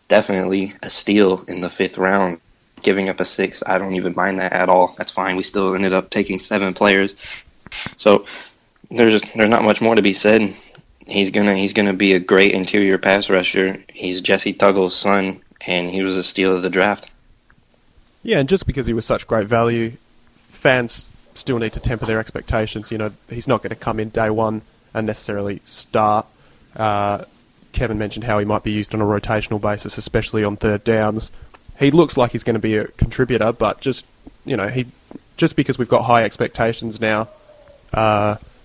definitely a steal in the fifth round. Giving up a sixth, I don't even mind that at all. That's fine. We still ended up taking seven players. So there's not much more to be said. He's gonna be a great interior pass rusher. He's Jesse Tuggle's son, and he was a steal of the draft. Yeah, and just because he was such great value, fans still need to temper their expectations. You know, he's not going to come in day one and necessarily start. Kevin mentioned how he might be used on a rotational basis, especially on third downs. He looks like he's going to be a contributor, but just because we've got high expectations now,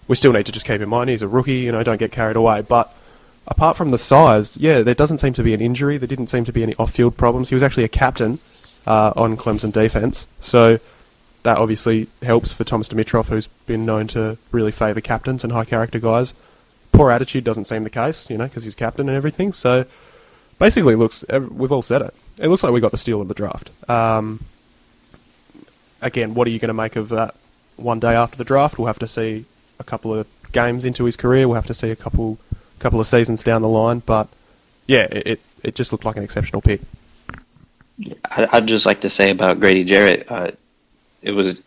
we still need to just keep in mind he's a rookie. You know, don't get carried away. But apart from the size, yeah, there doesn't seem to be an injury. There didn't seem to be any off-field problems. He was actually a captain on Clemson defense, so that obviously helps for Thomas Dimitroff, who's been known to really favour captains and high-character guys. Poor attitude doesn't seem the case, you know, because he's captain and everything. So basically, we've all said it. It looks like we got the steal of the draft. Again, what are you going to make of that one day after the draft? We'll have to see a couple of games into his career. We'll have to see a couple of seasons down the line. But, yeah, it just looked like an exceptional pick. I'd just like to say about Grady Jarrett, it was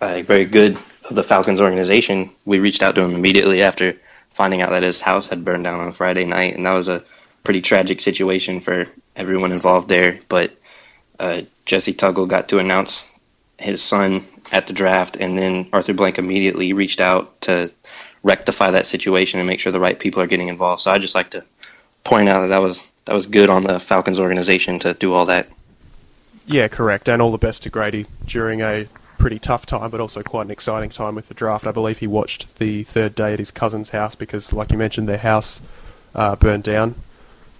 very good of the Falcons organization. We reached out to him immediately after finding out that his house had burned down on Friday night, and that was a pretty tragic situation for everyone involved there. But Jesse Tuggle got to announce his son at the draft, and then Arthur Blank immediately reached out to rectify that situation and make sure the right people are getting involved. So I'd just like to point out that was good on the Falcons organization to do all that. Yeah, correct, and all the best to Grady during a pretty tough time, but also quite an exciting time with the draft. I believe he watched the third day at his cousin's house because, like you mentioned, their house burned down.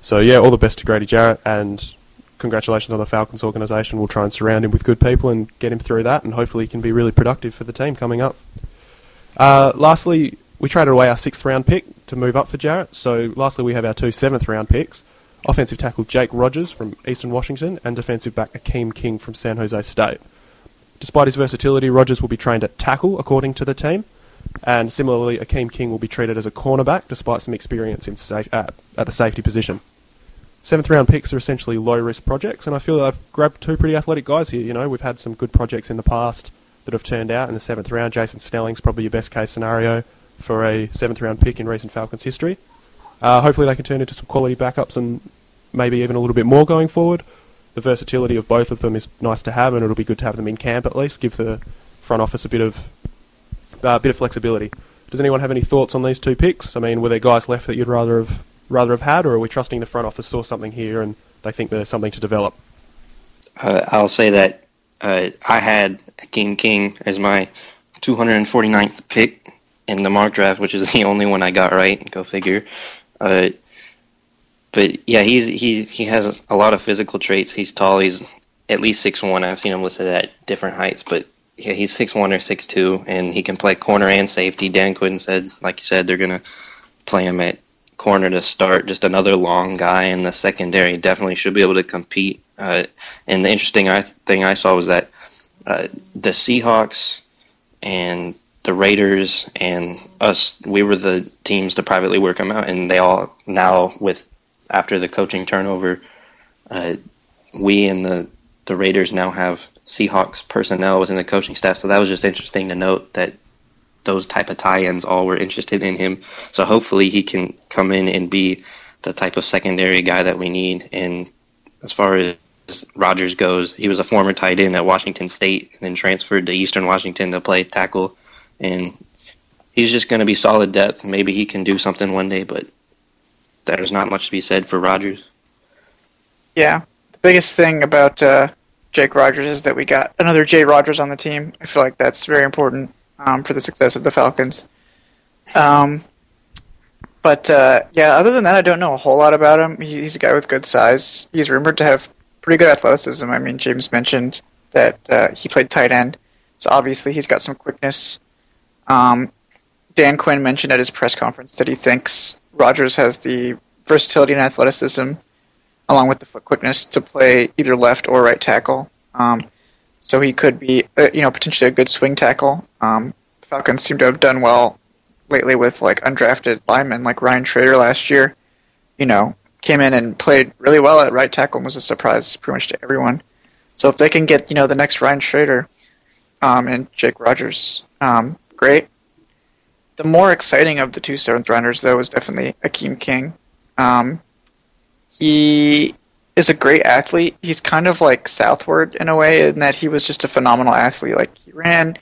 So, yeah, all the best to Grady Jarrett, and congratulations on the Falcons organisation. We'll try and surround him with good people and get him through that, and hopefully he can be really productive for the team coming up. Lastly, we traded away our sixth-round pick to move up for Jarrett, so lastly we have our two seventh-round picks. Offensive tackle Jake Rogers from Eastern Washington and defensive back Akeem King from San Jose State. Despite his versatility, Rogers will be trained at tackle, according to the team, and similarly, Akeem King will be treated as a cornerback, despite some experience in at the safety position. Seventh-round picks are essentially low-risk projects, and I feel I've grabbed two pretty athletic guys here. You know, we've had some good projects in the past that have turned out in the seventh round. Jason Snelling's probably your best-case scenario for a seventh-round pick in recent Falcons history. Hopefully they can turn into some quality backups and maybe even a little bit more going forward. The versatility of both of them is nice to have, and it'll be good to have them in camp at least. Give the front office a bit of flexibility. Does anyone have any thoughts on these two picks? I mean, were there guys left that you'd rather have had, or are we trusting the front office saw something here and they think there's something to develop? I'll say that I had Akeem King as my 249th pick in the mock draft, which is the only one I got right. Go figure. But yeah, he has a lot of physical traits. He's tall. He's at least 6'1". I've seen him listed at different heights, but yeah, he's 6'1" or 6'2", and he can play corner and safety. Dan Quinn said, like you said, they're gonna play him at corner to start, just another long guy in the secondary. Definitely should be able to compete. And the interesting thing I saw was that the Seahawks and the Raiders and us, we were the teams to privately work them out, and they all now, with after the coaching turnover, we and the Raiders now have Seahawks personnel within the coaching staff. So that was just interesting to note that those type of tie-ins all were interested in him. So hopefully he can come in and be the type of secondary guy that we need. And as far as Rodgers goes, he was a former tight end at Washington State and then transferred to Eastern Washington to play tackle. And he's just going to be solid depth. Maybe he can do something one day, but there's not much to be said for Rodgers. Yeah. The biggest thing about Jake Rodgers is that we got another Jay Rodgers on the team. I feel like that's very important for the success of the Falcons. But other than that, I don't know a whole lot about him. He's a guy with good size. He's rumored to have pretty good athleticism. I mean, James mentioned that he played tight end, so obviously he's got some quickness. Dan Quinn mentioned at his press conference that he thinks Rodgers has the versatility and athleticism, along with the foot quickness, to play either left or right tackle. So he could be, potentially a good swing tackle. Falcons seem to have done well lately with undrafted linemen, like Ryan Trader last year. Came in and played really well at right tackle and was a surprise pretty much to everyone. So if they can get the next Ryan Trader and Jake Rodgers, great. The more exciting of the 2 7th rounders, though, is definitely Akeem King. He is a great athlete. He's kind of like Southward in a way, in that he was just a phenomenal athlete. He ran.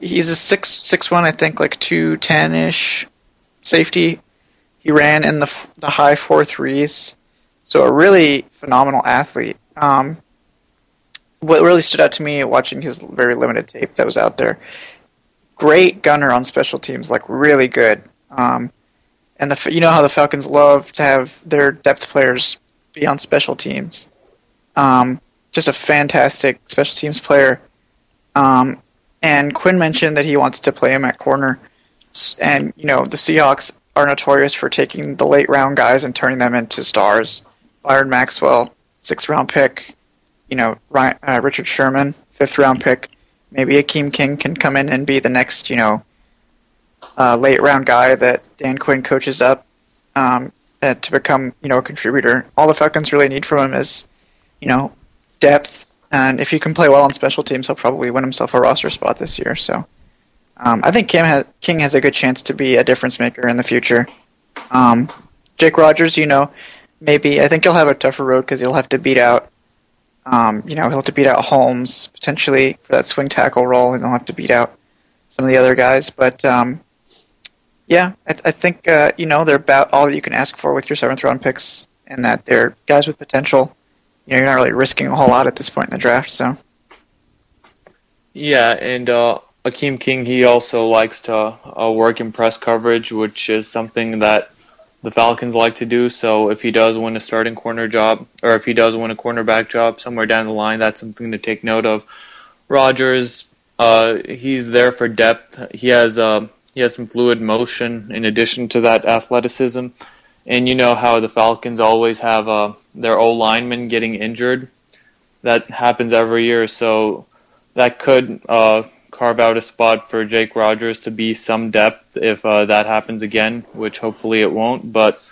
He's a 6'1", I think, 210-ish safety. He ran in the high 4.3s, so a really phenomenal athlete. What really stood out to me watching his very limited tape that was out there, great gunner on special teams, really good. And how the Falcons love to have their depth players be on special teams. Just a fantastic special teams player. And Quinn mentioned that he wants to play him at corner. And, the Seahawks are notorious for taking the late-round guys and turning them into stars. Byron Maxwell, 6th-round pick. Ryan, Richard Sherman, 5th-round pick. Maybe Akeem King can come in and be the next, late-round guy that Dan Quinn coaches up to become, a contributor. All the Falcons really need from him is, depth. And if he can play well on special teams, he'll probably win himself a roster spot this year. So I think King has a good chance to be a difference maker in the future. Jake Rodgers, maybe I think he'll have a tougher road because he'll have to beat out, he'll have to beat out Holmes potentially for that swing tackle role, and he'll have to beat out some of the other guys. But I think they're about all that you can ask for with your 7th-round picks, and that they're guys with potential. You're not really risking a whole lot at this point in the draft, so. Yeah, and Akeem King, he also likes to work in press coverage, which is something that the Falcons like to do. So if he does win a starting corner job, or if he does win a cornerback job somewhere down the line, that's something to take note of. Rodgers, he's there for depth. He has some fluid motion in addition to that athleticism. And you know how the Falcons always have their O-linemen getting injured. That happens every year, so that could carve out a spot for Jake Rodgers to be some depth if that happens again, which hopefully it won't. But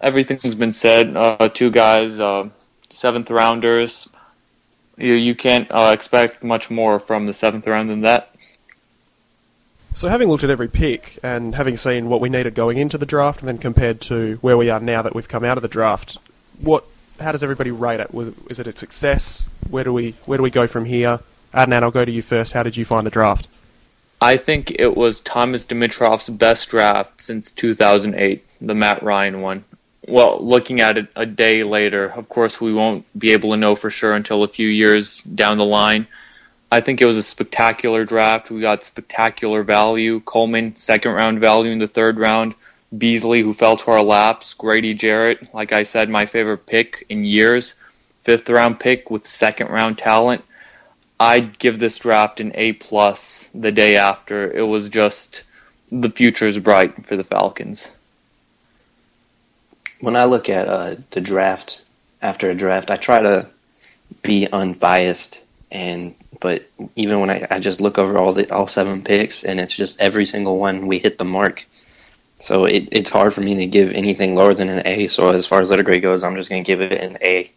everything's been said. Two guys, 7th-rounders. You can't expect much more from the 7th round than that. So having looked at every pick and having seen what we needed going into the draft and then compared to where we are now that we've come out of the draft, how does everybody rate it? Is it a success? Where do we go from here? Adnan, I'll go to you first. How did you find the draft? I think it was Thomas Dimitroff's best draft since 2008, the Matt Ryan one. Well, looking at it a day later, of course we won't be able to know for sure until a few years down the line. I think it was a spectacular draft. We got spectacular value. Coleman, 2nd-round value in the 3rd round. Beasley, who fell to our laps. Grady Jarrett, like I said, my favorite pick in years. 5th-round pick with 2nd-round talent. I'd give this draft an A+. The day after, it was just the future is bright for the Falcons. When I look at the draft after a draft, I try to be unbiased, but even when I just look over all seven picks, and it's just every single one we hit the mark. So it's hard for me to give anything lower than an A. So as far as letter grade goes, I'm just going to give it an A.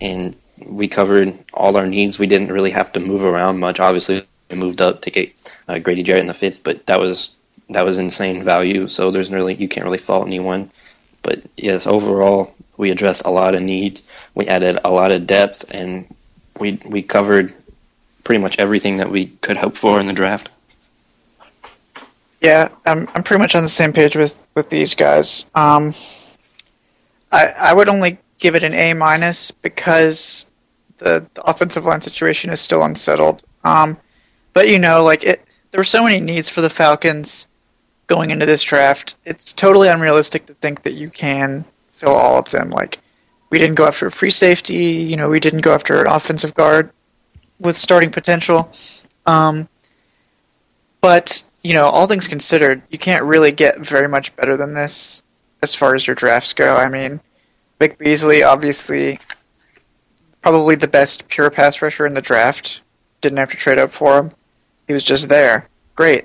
And we covered all our needs. We didn't really have to move around much. Obviously, we moved up to get Grady Jarrett in the fifth, but that was insane value. So you can't really fault anyone. But yes, overall, we addressed a lot of needs. We added a lot of depth, and we covered pretty much everything that we could hope for in the draft. Yeah, I'm pretty much on the same page with these guys. I would only give it an A- because the offensive line situation is still unsettled. But there were so many needs for the Falcons going into this draft. It's totally unrealistic to think that you can fill all of them. Like, we didn't go after a free safety. We didn't go after an offensive guard with starting potential. But all things considered, you can't really get very much better than this as far as your drafts go. I mean, Vic Beasley, obviously, probably the best pure pass rusher in the draft. Didn't have to trade up for him. He was just there. Great.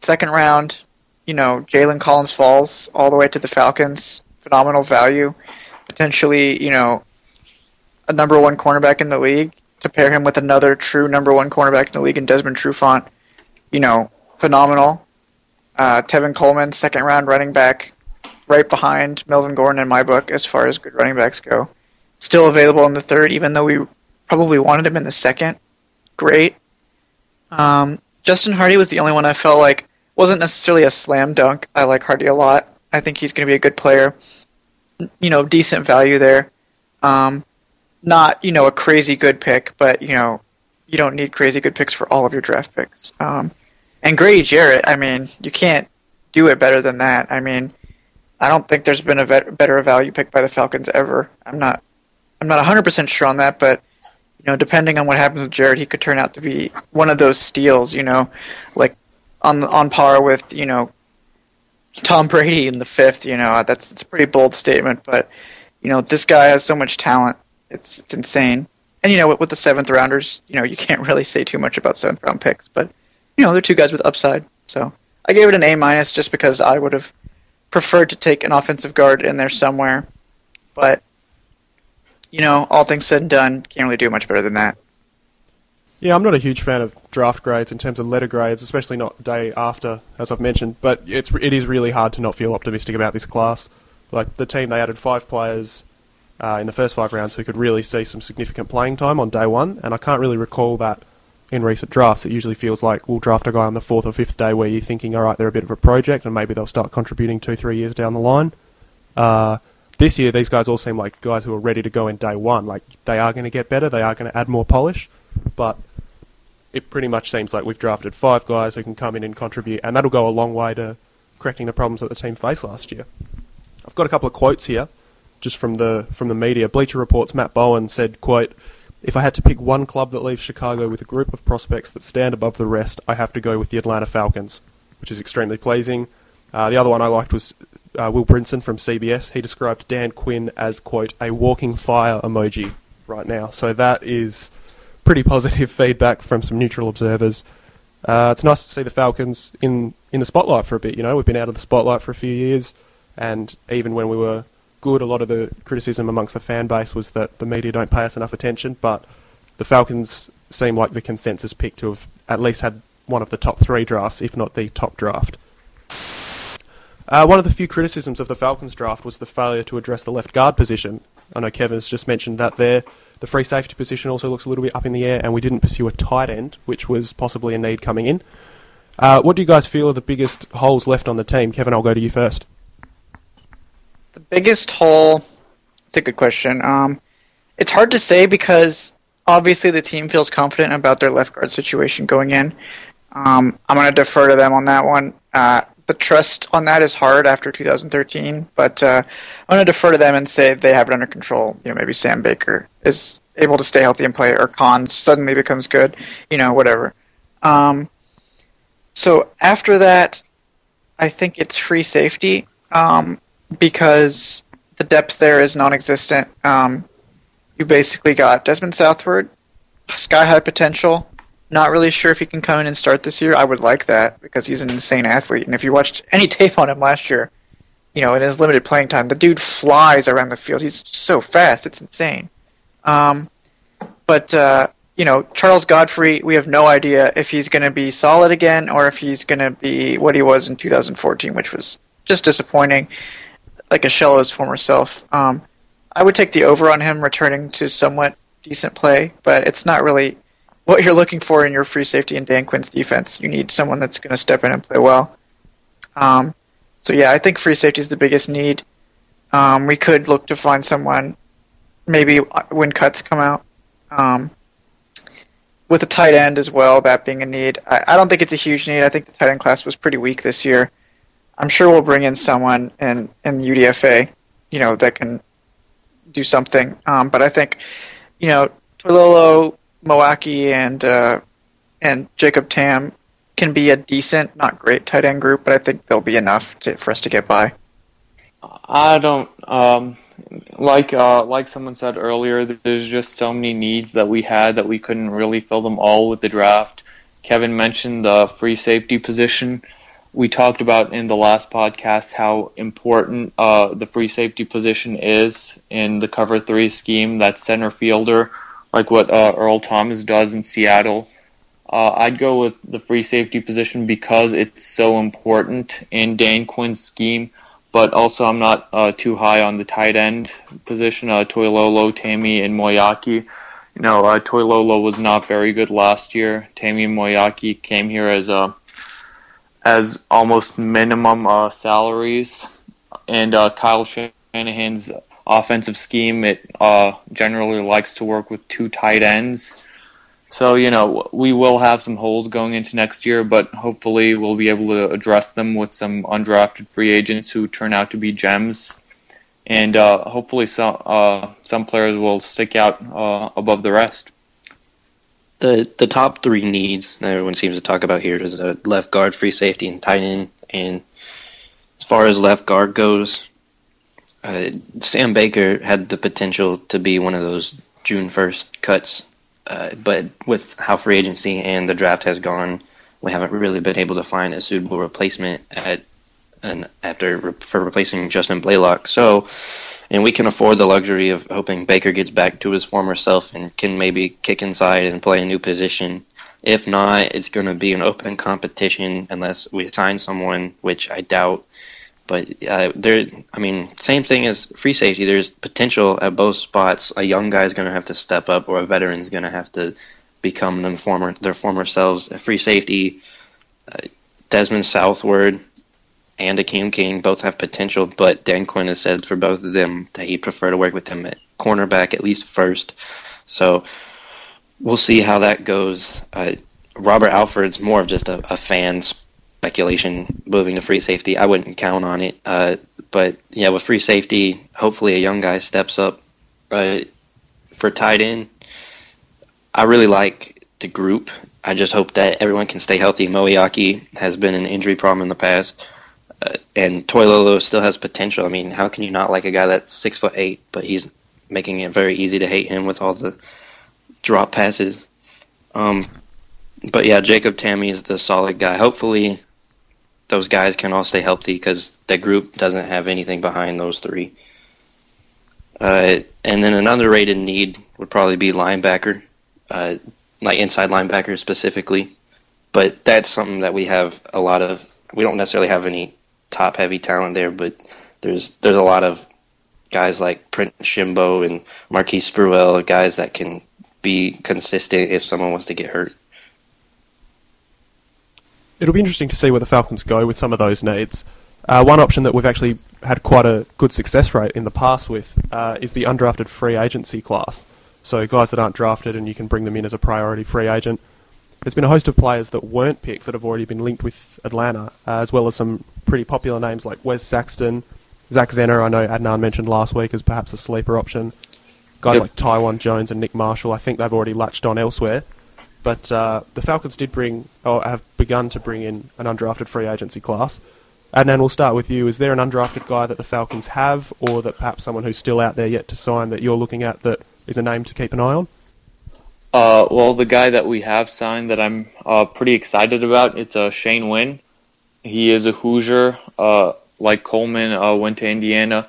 Second round, Jalen Collins falls all the way to the Falcons. Phenomenal value. Potentially, a number one cornerback in the league. To pair him with another true number one cornerback in the league in Desmond Trufant, phenomenal. Tevin Coleman, second round running back, right behind Melvin Gordon in my book as far as good running backs go. Still available in the third, even though we probably wanted him in the second. Great. Justin Hardy was the only one I felt like wasn't necessarily a slam dunk. I like Hardy a lot. I think he's going to be a good player. Decent value there. Not, a crazy good pick, but, you don't need crazy good picks for all of your draft picks. And Grady Jarrett, I mean, you can't do it better than that. I mean, I don't think there's been a better value pick by the Falcons ever. I'm not 100% sure on that, but depending on what happens with Jarrett, he could turn out to be one of those steals. Like on par with Tom Brady in the fifth. It's a pretty bold statement, but this guy has so much talent, it's insane. And with the seventh rounders, you can't really say too much about seventh round picks, but they're two guys with upside. So I gave it an A- just because I would have preferred to take an offensive guard in there somewhere, but all things said and done, can't really do much better than that. Yeah, I'm not a huge fan of draft grades in terms of letter grades, especially not day after, as I've mentioned. But it is really hard to not feel optimistic about this class. Like the team, they added 5 players in the first 5 rounds who could really see some significant playing time on day one, and I can't really recall that in recent drafts. It usually feels like we'll draft a guy on the 4th or 5th day where you're thinking, all right, they're a bit of a project and maybe they'll start contributing 2-3 years down the line. This year, these guys all seem like guys who are ready to go in day one. Like, they are going to get better, they are going to add more polish, but it pretty much seems like we've drafted 5 guys who can come in and contribute, and that'll go a long way to correcting the problems that the team faced last year. I've got a couple of quotes here, just from the media. Bleacher Report's Matt Bowen said, quote, "If I had to pick one club that leaves Chicago with a group of prospects that stand above the rest, I have to go with the Atlanta Falcons," which is extremely pleasing. The other one I liked was Will Brinson from CBS. He described Dan Quinn as, quote, "a walking fire emoji" right now. So that is pretty positive feedback from some neutral observers. It's nice to see the Falcons in the spotlight for a bit. We've been out of the spotlight for a few years, and even when we were good, a lot of the criticism amongst the fan base was that the media don't pay us enough attention, but the Falcons seem like the consensus pick to have at least had one of the top 3 drafts, if not the top draft. One of the few criticisms of the Falcons draft was the failure to address the left guard position. I know Kevin's just mentioned that there. The free safety position also looks a little bit up in the air, and we didn't pursue a tight end, which was possibly a need coming in. What do you guys feel are the biggest holes left on the team? Kevin, I'll go to you first. The biggest hole, it's a good question. It's hard to say because obviously the team feels confident about their left guard situation going in. I'm going to defer to them on that one. The trust on that is hard after 2013, but I'm going to defer to them and say they have it under control. Maybe Sam Baker is able to stay healthy and play, or Khan suddenly becomes good, whatever. So after that, I think it's free safety because the depth there is non-existent. You basically got Desmond Southward, sky-high potential. Not really sure if he can come in and start this year. I would like that because he's an insane athlete. And if you watched any tape on him last year, you know, in his limited playing time, the dude flies around the field. He's so fast. It's insane. You know, Charles Godfrey, we have no idea if he's going to be solid again or if he's going to be what he was in 2014, which was just disappointing, like a shell of his former self. I would take the over on him returning to somewhat decent play, but it's not really what you're looking for in your free safety in Dan Quinn's defense. You need someone that's going to step in and play well. I think free safety is the biggest need. We could look to find someone maybe when cuts come out. With a tight end as well, that being a need. I don't think it's a huge need. I think the tight end class was pretty weak this year. I'm sure we'll bring in someone in UDFA, you know, that can do something. But I think, you know, Toilolo, Moaki, and Jacob Tam can be a decent, not great tight end group, but I think they'll be enough for us to get by. I don't like someone said earlier, there's just so many needs that we had that we couldn't really fill them all with the draft. Kevin mentioned the free safety position. We talked about in the last podcast how important the free safety position is in the cover three scheme, that center fielder, like what Earl Thomas does in Seattle. I'd go with the free safety position because it's so important in Dan Quinn's scheme. But also, I'm not too high on the tight end position. Toilolo, Tammy, and Moyaki. You know, Toilolo was not very good last year. Tammy and Moyaki came here as almost minimum salaries. And Kyle Shanahan's offensive scheme, it generally likes to work with two tight ends. So, you know, we will have some holes going into next year, but hopefully we'll be able to address them with some undrafted free agents who turn out to be gems. And hopefully some players will stick out above the rest. The top three needs that everyone seems to talk about here is the left guard, free safety, and tight end. And as far as left guard goes, Sam Baker had the potential to be one of those June 1st cuts. But with how free agency and the draft has gone, we haven't really been able to find a suitable replacement for replacing Justin Blaylock. So, and we can afford the luxury of hoping Baker gets back to his former self and can maybe kick inside and play a new position. If not, it's going to be an open competition unless we sign someone, which I doubt. But same thing as free safety. There's potential at both spots. A young guy's going to have to step up, or a veteran's going to have to become their former selves. At free safety, Desmond Southward and Akeem King both have potential, but Dan Quinn has said for both of them that he'd prefer to work with them at cornerback, at least first. So we'll see how that goes. Robert Alford's more of just a fan's speculation moving to free safety. I wouldn't count on it. But yeah, with free safety, hopefully a young guy steps up. For tight end, I really like the group. I just hope that everyone can stay healthy. Moiaki has been an injury problem in the past, and Toilolo still has potential. I mean, how can you not like a guy that's 6'8", but he's making it very easy to hate him with all the drop passes. But yeah, Jacob Tammy is the solid guy. Hopefully those guys can all stay healthy because the group doesn't have anything behind those three. And then an underrated need would probably be linebacker, like inside linebacker specifically. But that's something that we have a lot of. We don't necessarily have any top-heavy talent there, but there's a lot of guys like Prince Shimbo and Marquise Spruill, guys that can be consistent if someone wants to get hurt. It'll be interesting to see where the Falcons go with some of those needs. One option that we've actually had quite a good success rate in the past with is the undrafted free agency class. So guys that aren't drafted and you can bring them in as a priority free agent. There's been a host of players that weren't picked that have already been linked with Atlanta, as well as some pretty popular names like Wes Saxton, Zach Zenner, I know Adnan mentioned last week as perhaps a sleeper option. Guys like Tywan Jones and Nick Marshall, I think they've already latched on elsewhere. But the Falcons did bring, or have begun to bring in, an undrafted free agency class. Adnan, we'll start with you. Is there an undrafted guy that the Falcons have, or that perhaps someone who's still out there yet to sign that you're looking at that is a name to keep an eye on? Well, the guy that we have signed that I'm pretty excited about, it's Shane Wynn. He is a Hoosier. Like Coleman, went to Indiana.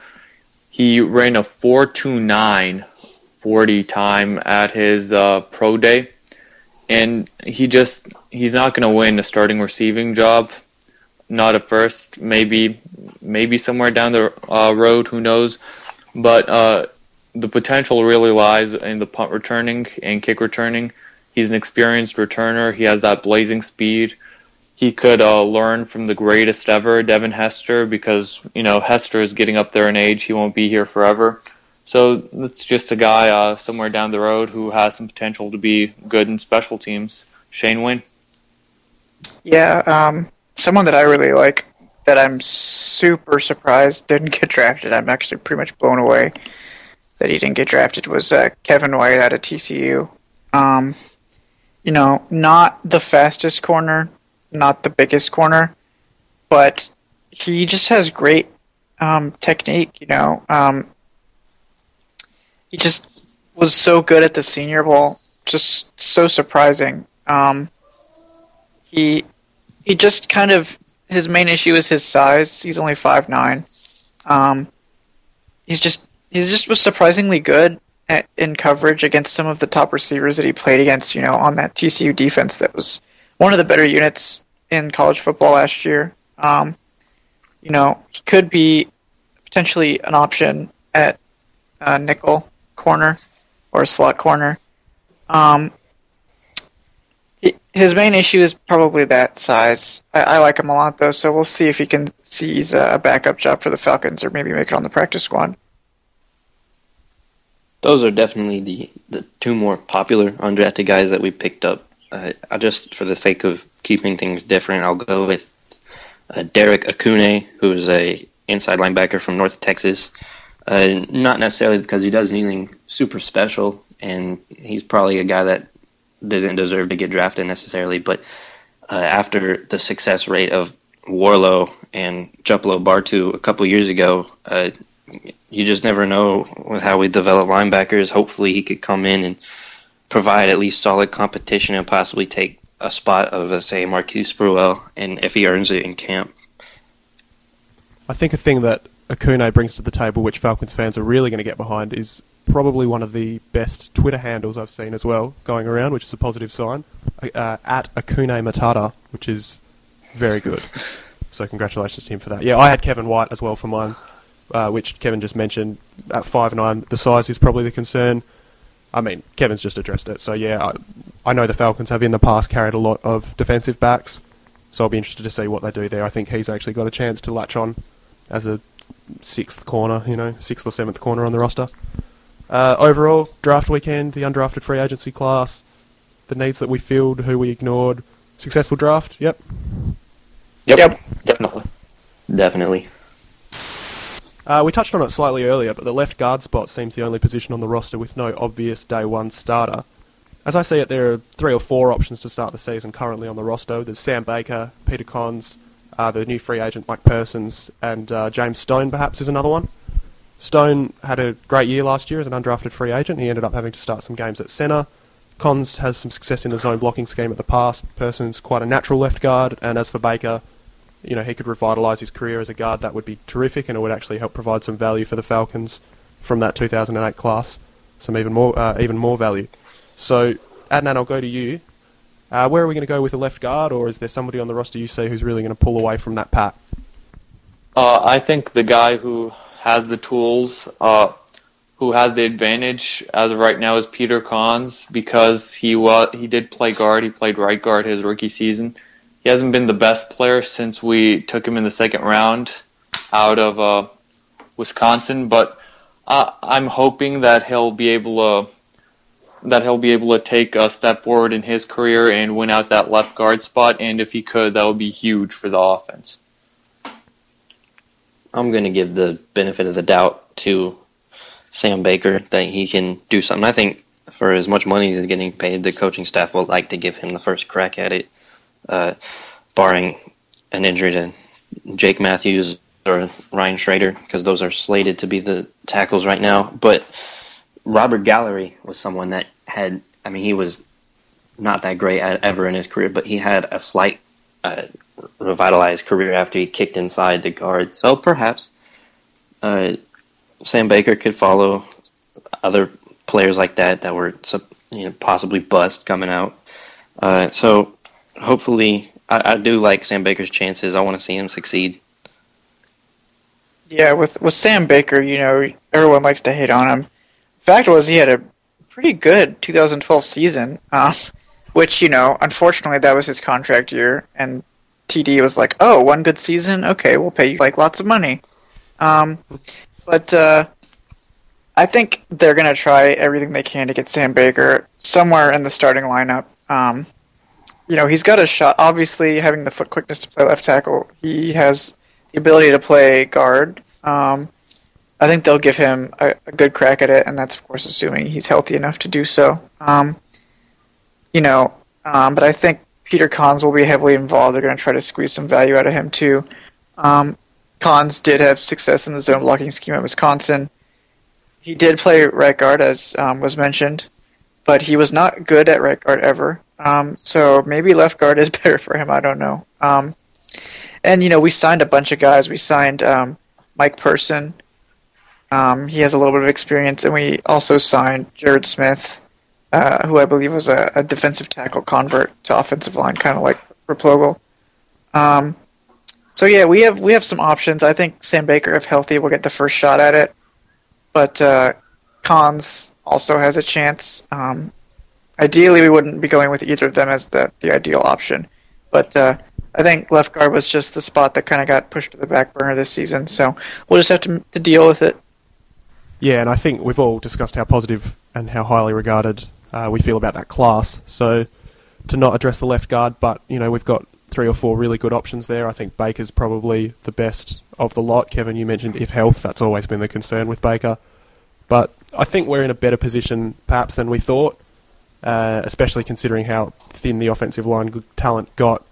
He ran a 4.29 40 time at his pro day, and he's not going to win a starting receiving job. Not at first, maybe somewhere down the road, who knows? But the potential really lies in the punt returning and kick returning. He's an experienced returner. He has that blazing speed. He could learn from the greatest ever, Devin Hester, because Hester is getting up there in age. He won't be here forever. So it's just a guy somewhere down the road who has some potential to be good in special teams. Shane Wynn. Yeah, someone that I really like, that I'm super surprised didn't get drafted, I'm actually pretty much blown away that he didn't get drafted, was Kevin White out of TCU. Not the fastest corner, not the biggest corner, but he just has great technique, He just was so good at the Senior Bowl, just so surprising. He just kind of, his main issue is his size. He's only 5'9". He just was surprisingly good in coverage against some of the top receivers that he played against, on that TCU defense that was one of the better units in college football last year. He could be potentially an option at nickel corner or slot corner. His main issue is probably that size. I like him a lot, though, so we'll see if he can seize a backup job for the Falcons or maybe make it on the practice squad. Those are definitely the two more popular undrafted guys that we picked up. I just, for the sake of keeping things different, I'll go with Derek Akune, who's a inside linebacker from North Texas. Not necessarily because he does anything super special, and he's probably a guy that didn't deserve to get drafted necessarily, but after the success rate of Warlow and Chuplo Bartu a couple years ago, you just never know with how we develop linebackers. Hopefully he could come in and provide at least solid competition and possibly take a spot of, say, Marquise Burwell, and if he earns it in camp. I think a thing that Akune brings to the table, which Falcons fans are really going to get behind, is probably one of the best Twitter handles I've seen as well going around, which is a positive sign, at Akune Matata, which is very good. So congratulations to him for that. Yeah, I had Kevin White as well for mine, which Kevin just mentioned. At 5'9", the size is probably the concern. I mean, Kevin's just addressed it. So yeah, I know the Falcons have in the past carried a lot of defensive backs, so I'll be interested to see what they do there. I think he's actually got a chance to latch on as a sixth or seventh corner on the roster. Overall, draft weekend, the undrafted free agency class, the needs that we filled, who we ignored, successful draft. Yep. Definitely. We touched on it slightly earlier, but the left guard spot seems the only position on the roster with no obvious day one starter. As I see it, there are three or four options to start the season currently on the roster. There's Sam Baker, Peter Conns, the new free agent Mike Persons, and James Stone perhaps is another one. Stone had a great year last year as an undrafted free agent. He ended up having to start some games at centre. Conns has some success in the zone blocking scheme at the past. Persons quite a natural left guard. And as for Baker, he could revitalise his career as a guard. That would be terrific, and it would actually help provide some value for the Falcons from that 2008 class. Some even more value. So, Adnan, I'll go to you. Where are we going to go with a left guard, or is there somebody on the roster you see who's really going to pull away from that pack? I think the guy who has the tools, who has the advantage as of right now, is Peter Conns, because he did play guard. He played right guard his rookie season. He hasn't been the best player since we took him in the second round out of Wisconsin, but I'm hoping that he'll be able to take a step forward in his career and win out that left guard spot. And if he could, that would be huge for the offense. I'm going to give the benefit of the doubt to Sam Baker that he can do something. I think for as much money as he's getting paid, the coaching staff would like to give him the first crack at it, barring an injury to Jake Matthews or Ryan Schrader, because those are slated to be the tackles right now. But Robert Gallery was someone that had, I mean, he was not that great at ever in his career, but he had a slight revitalized career after he kicked inside the guard. So perhaps Sam Baker could follow other players like that that were, you know, possibly bust coming out. So hopefully, I do like Sam Baker's chances. I want to see him succeed. Yeah, with Sam Baker, you know, everyone likes to hate on him. The fact was, he had a pretty good 2012 season, which, you know, unfortunately, that was his contract year, and TD was like, oh, one good season? Okay, we'll pay you, like, lots of money. But I think they're going to try everything they can to get Sam Baker somewhere in the starting lineup. You know, he's got a shot. Obviously, having the foot quickness to play left tackle, he has the ability to play guard. I think they'll give him a good crack at it, and that's, of course, assuming he's healthy enough to do so. But I think Peter Kahn's will be heavily involved. They're going to try to squeeze some value out of him, too. Kahn's did have success in the zone blocking scheme at Wisconsin. He did play right guard, as was mentioned, but he was not good at right guard ever. So maybe left guard is better for him. I don't know. And, you know, we signed a bunch of guys. We signed Mike Person. He has a little bit of experience. And we also signed Jared Smith, who I believe was a defensive tackle convert to offensive line, kind of like Replogle. So, yeah, we have some options. I think Sam Baker, if healthy, will get the first shot at it. But Kahn's also has a chance. Ideally, we wouldn't be going with either of them as the ideal option. But I think left guard was just the spot that kind of got pushed to the back burner this season. So we'll just have to deal with it. Yeah, and I think we've all discussed how positive and how highly regarded we feel about that class. So to not address the left guard, but you know we've got three or four really good options there. I think Baker's probably the best of the lot. Kevin, you mentioned if health, that's always been the concern with Baker. But I think we're in a better position perhaps than we thought, especially considering how thin the offensive line talent got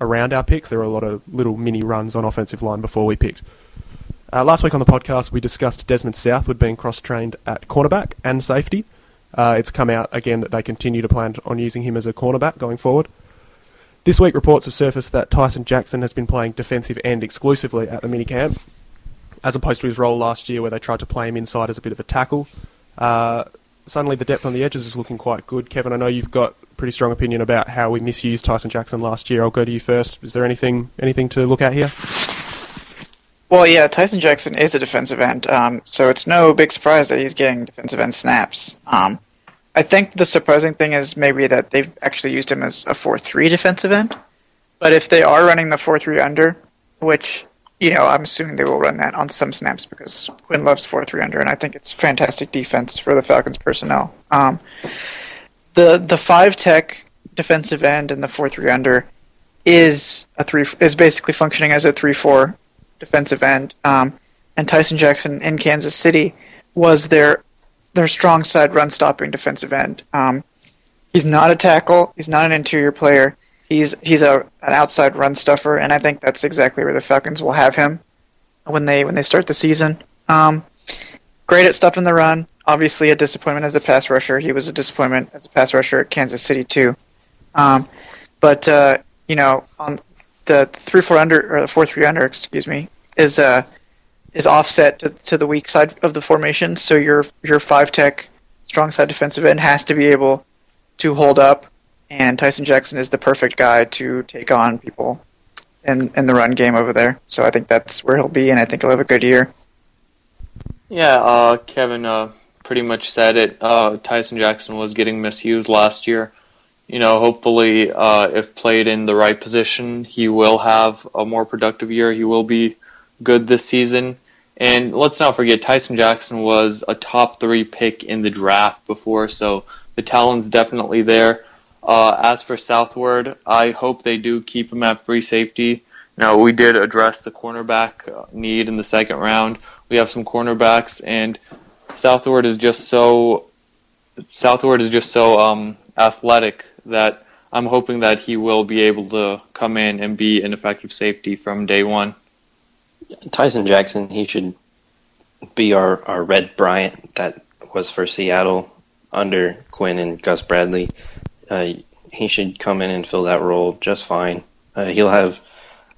around our picks. There were a lot of little mini runs on offensive line before we picked. Last week on the podcast, we discussed Desmond Southwood being cross-trained at cornerback and safety. It's come out again that they continue to plan on using him as a cornerback going forward. This week, reports have surfaced that Tyson Jackson has been playing defensive end exclusively at the minicamp, as opposed to his role last year where they tried to play him inside as a bit of a tackle. Suddenly, the depth on the edges is looking quite good. Kevin, I know you've got a pretty strong opinion about how we misused Tyson Jackson last year. I'll go to you first. Is there anything to look at here? Well, yeah, Tyson Jackson is a defensive end, so it's no big surprise that he's getting defensive end snaps. I think the surprising thing is maybe that they've actually used him as a 4-3 defensive end. But if they are running the 4-3 under, which, you know, I'm assuming they will run that on some snaps because Quinn loves 4-3 under, and I think it's fantastic defense for the Falcons personnel. The 5-tech defensive end and the 4-3 under is basically functioning as a 3-4 defensive end. And Tyson Jackson in Kansas City was their strong side run-stopping defensive end. He's not a tackle. He's not an interior player. He's an outside run stuffer, and I think that's exactly where the Falcons will have him when they start the season. Great at stopping the run. Obviously a disappointment as a pass rusher. He was a disappointment as a pass rusher at Kansas City too. But you know, on the 3-4 under or the 4-3 under, is offset to the weak side of the formation, so your 5-tech strong side defensive end has to be able to hold up, and Tyson Jackson is the perfect guy to take on people in the run game over there. So I think that's where he'll be, and I think he'll have a good year. Yeah, Kevin pretty much said it. Tyson Jackson was getting misused last year. You know, hopefully if played in the right position, he will have a more productive year. He will be good this season. And let's not forget, Tyson Jackson was a top 3 pick in the draft before, so the talent's definitely there. As for Southward, I hope they do keep him at free safety. Now, we did address the cornerback need in the second round. We have some cornerbacks, and Southward is just so Southward is just so athletic that I'm hoping that he will be able to come in and be an effective safety from day one. Tyson Jackson, he should be our Red Bryant that was for Seattle under Quinn and Gus Bradley. He should come in and fill that role just fine. He'll have,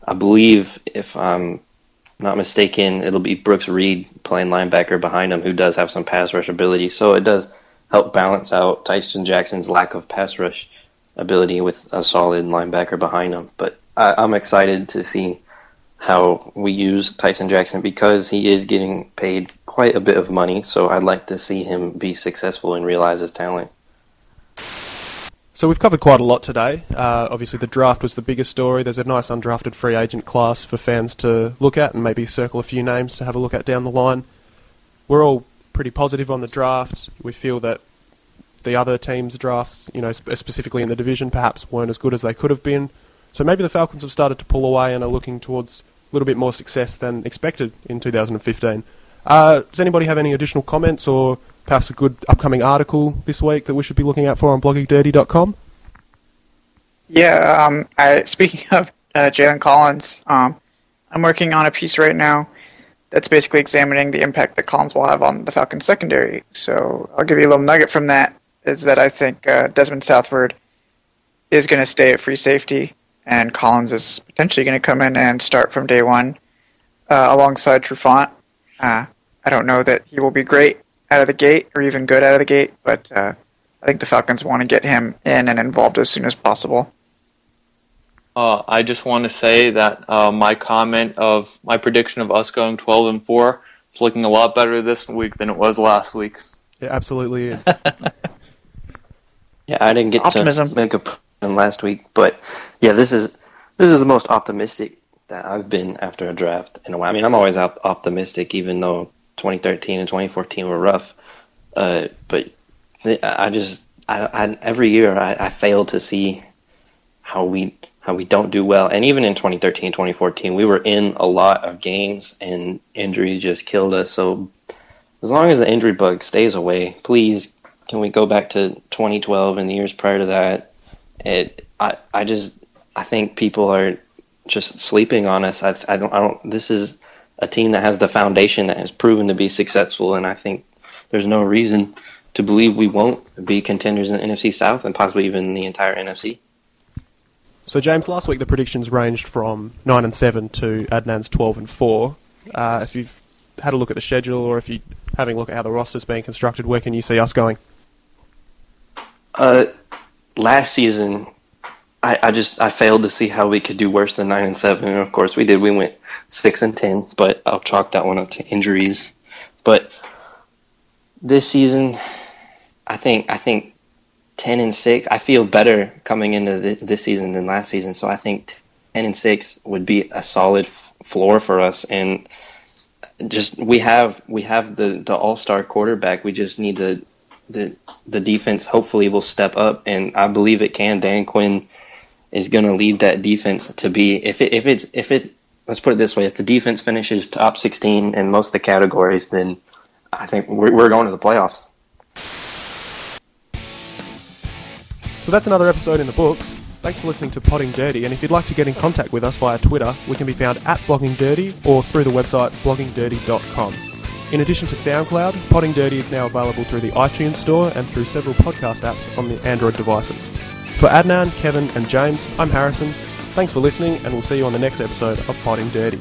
I believe, if I'm not mistaken, it'll be Brooks Reed playing linebacker behind him, who does have some pass rush ability. So it does help balance out Tyson Jackson's lack of pass rush ability with a solid linebacker behind him. But I'm excited to see how we use Tyson Jackson because he is getting paid quite a bit of money. So I'd like to see him be successful and realize his talent. So we've covered quite a lot today. Obviously, the draft was the biggest story. There's a nice undrafted free agent class for fans to look at and maybe circle a few names to have a look at down the line. We're all pretty positive on the draft. We feel that the other teams' drafts, you know, specifically in the division, perhaps weren't as good as they could have been. So maybe the Falcons have started to pull away and are looking towards a little bit more success than expected in 2015. Does anybody have any additional comments or perhaps a good upcoming article this week that we should be looking out for on bloggingdirty.com? Yeah, speaking of Jalen Collins, I'm working on a piece right now that's basically examining the impact that Collins will have on the Falcons secondary. So I'll give you a little nugget from that, is that I think Desmond Southward is going to stay at free safety, and Collins is potentially going to come in and start from day one alongside Trufant. I don't know that he will be great out of the gate or even good out of the gate, but I think the Falcons want to get him in and involved as soon as possible. I just want to say that my prediction of us going 12-4 is looking a lot better this week than it was last week. It absolutely is. Yeah, I didn't get to make a prediction last week, but yeah, this is the most optimistic that I've been after a draft in a while. I mean, I'm always optimistic, even though 2013 and 2014 were rough. But every year I fail to see how we don't do well. And even in 2013, 2014, we were in a lot of games and injuries just killed us. So as long as the injury bug stays away, please, can we go back to 2012 and the years prior to that? I think people are just sleeping on us. This is a team that has the foundation that has proven to be successful, and I think there's no reason to believe we won't be contenders in the NFC South and possibly even the entire NFC. So, James, last week the predictions ranged from 9-7 to Adnan's 12-4. If you've had a look at the schedule, or if you're having a look at how the roster's being constructed, where can you see us going? Last season, I failed to see how we could do worse than 9-7, and of course we did. We went 6-10, but I'll chalk that one up to injuries. But this season, I think 10-6. I feel better coming into this season than last season, so I think 10-6 would be a solid floor for us. And just we have the all-star quarterback. We just need the defense. Hopefully, will step up, and I believe it can. Dan Quinn is going to lead that defense to be. If it let's put it this way: if the defense finishes top 16 in most of the categories, then I think we're going to the playoffs. So that's another episode in the books. Thanks for listening to Potting Dirty, and if you'd like to get in contact with us via Twitter, we can be found at bloggingdirty or through the website bloggingdirty.com. In addition to SoundCloud, Potting Dirty is now available through the iTunes Store and through several podcast apps on the Android devices. For Adnan, Kevin and James, I'm Harrison. Thanks for listening, and we'll see you on the next episode of Potting Dirty.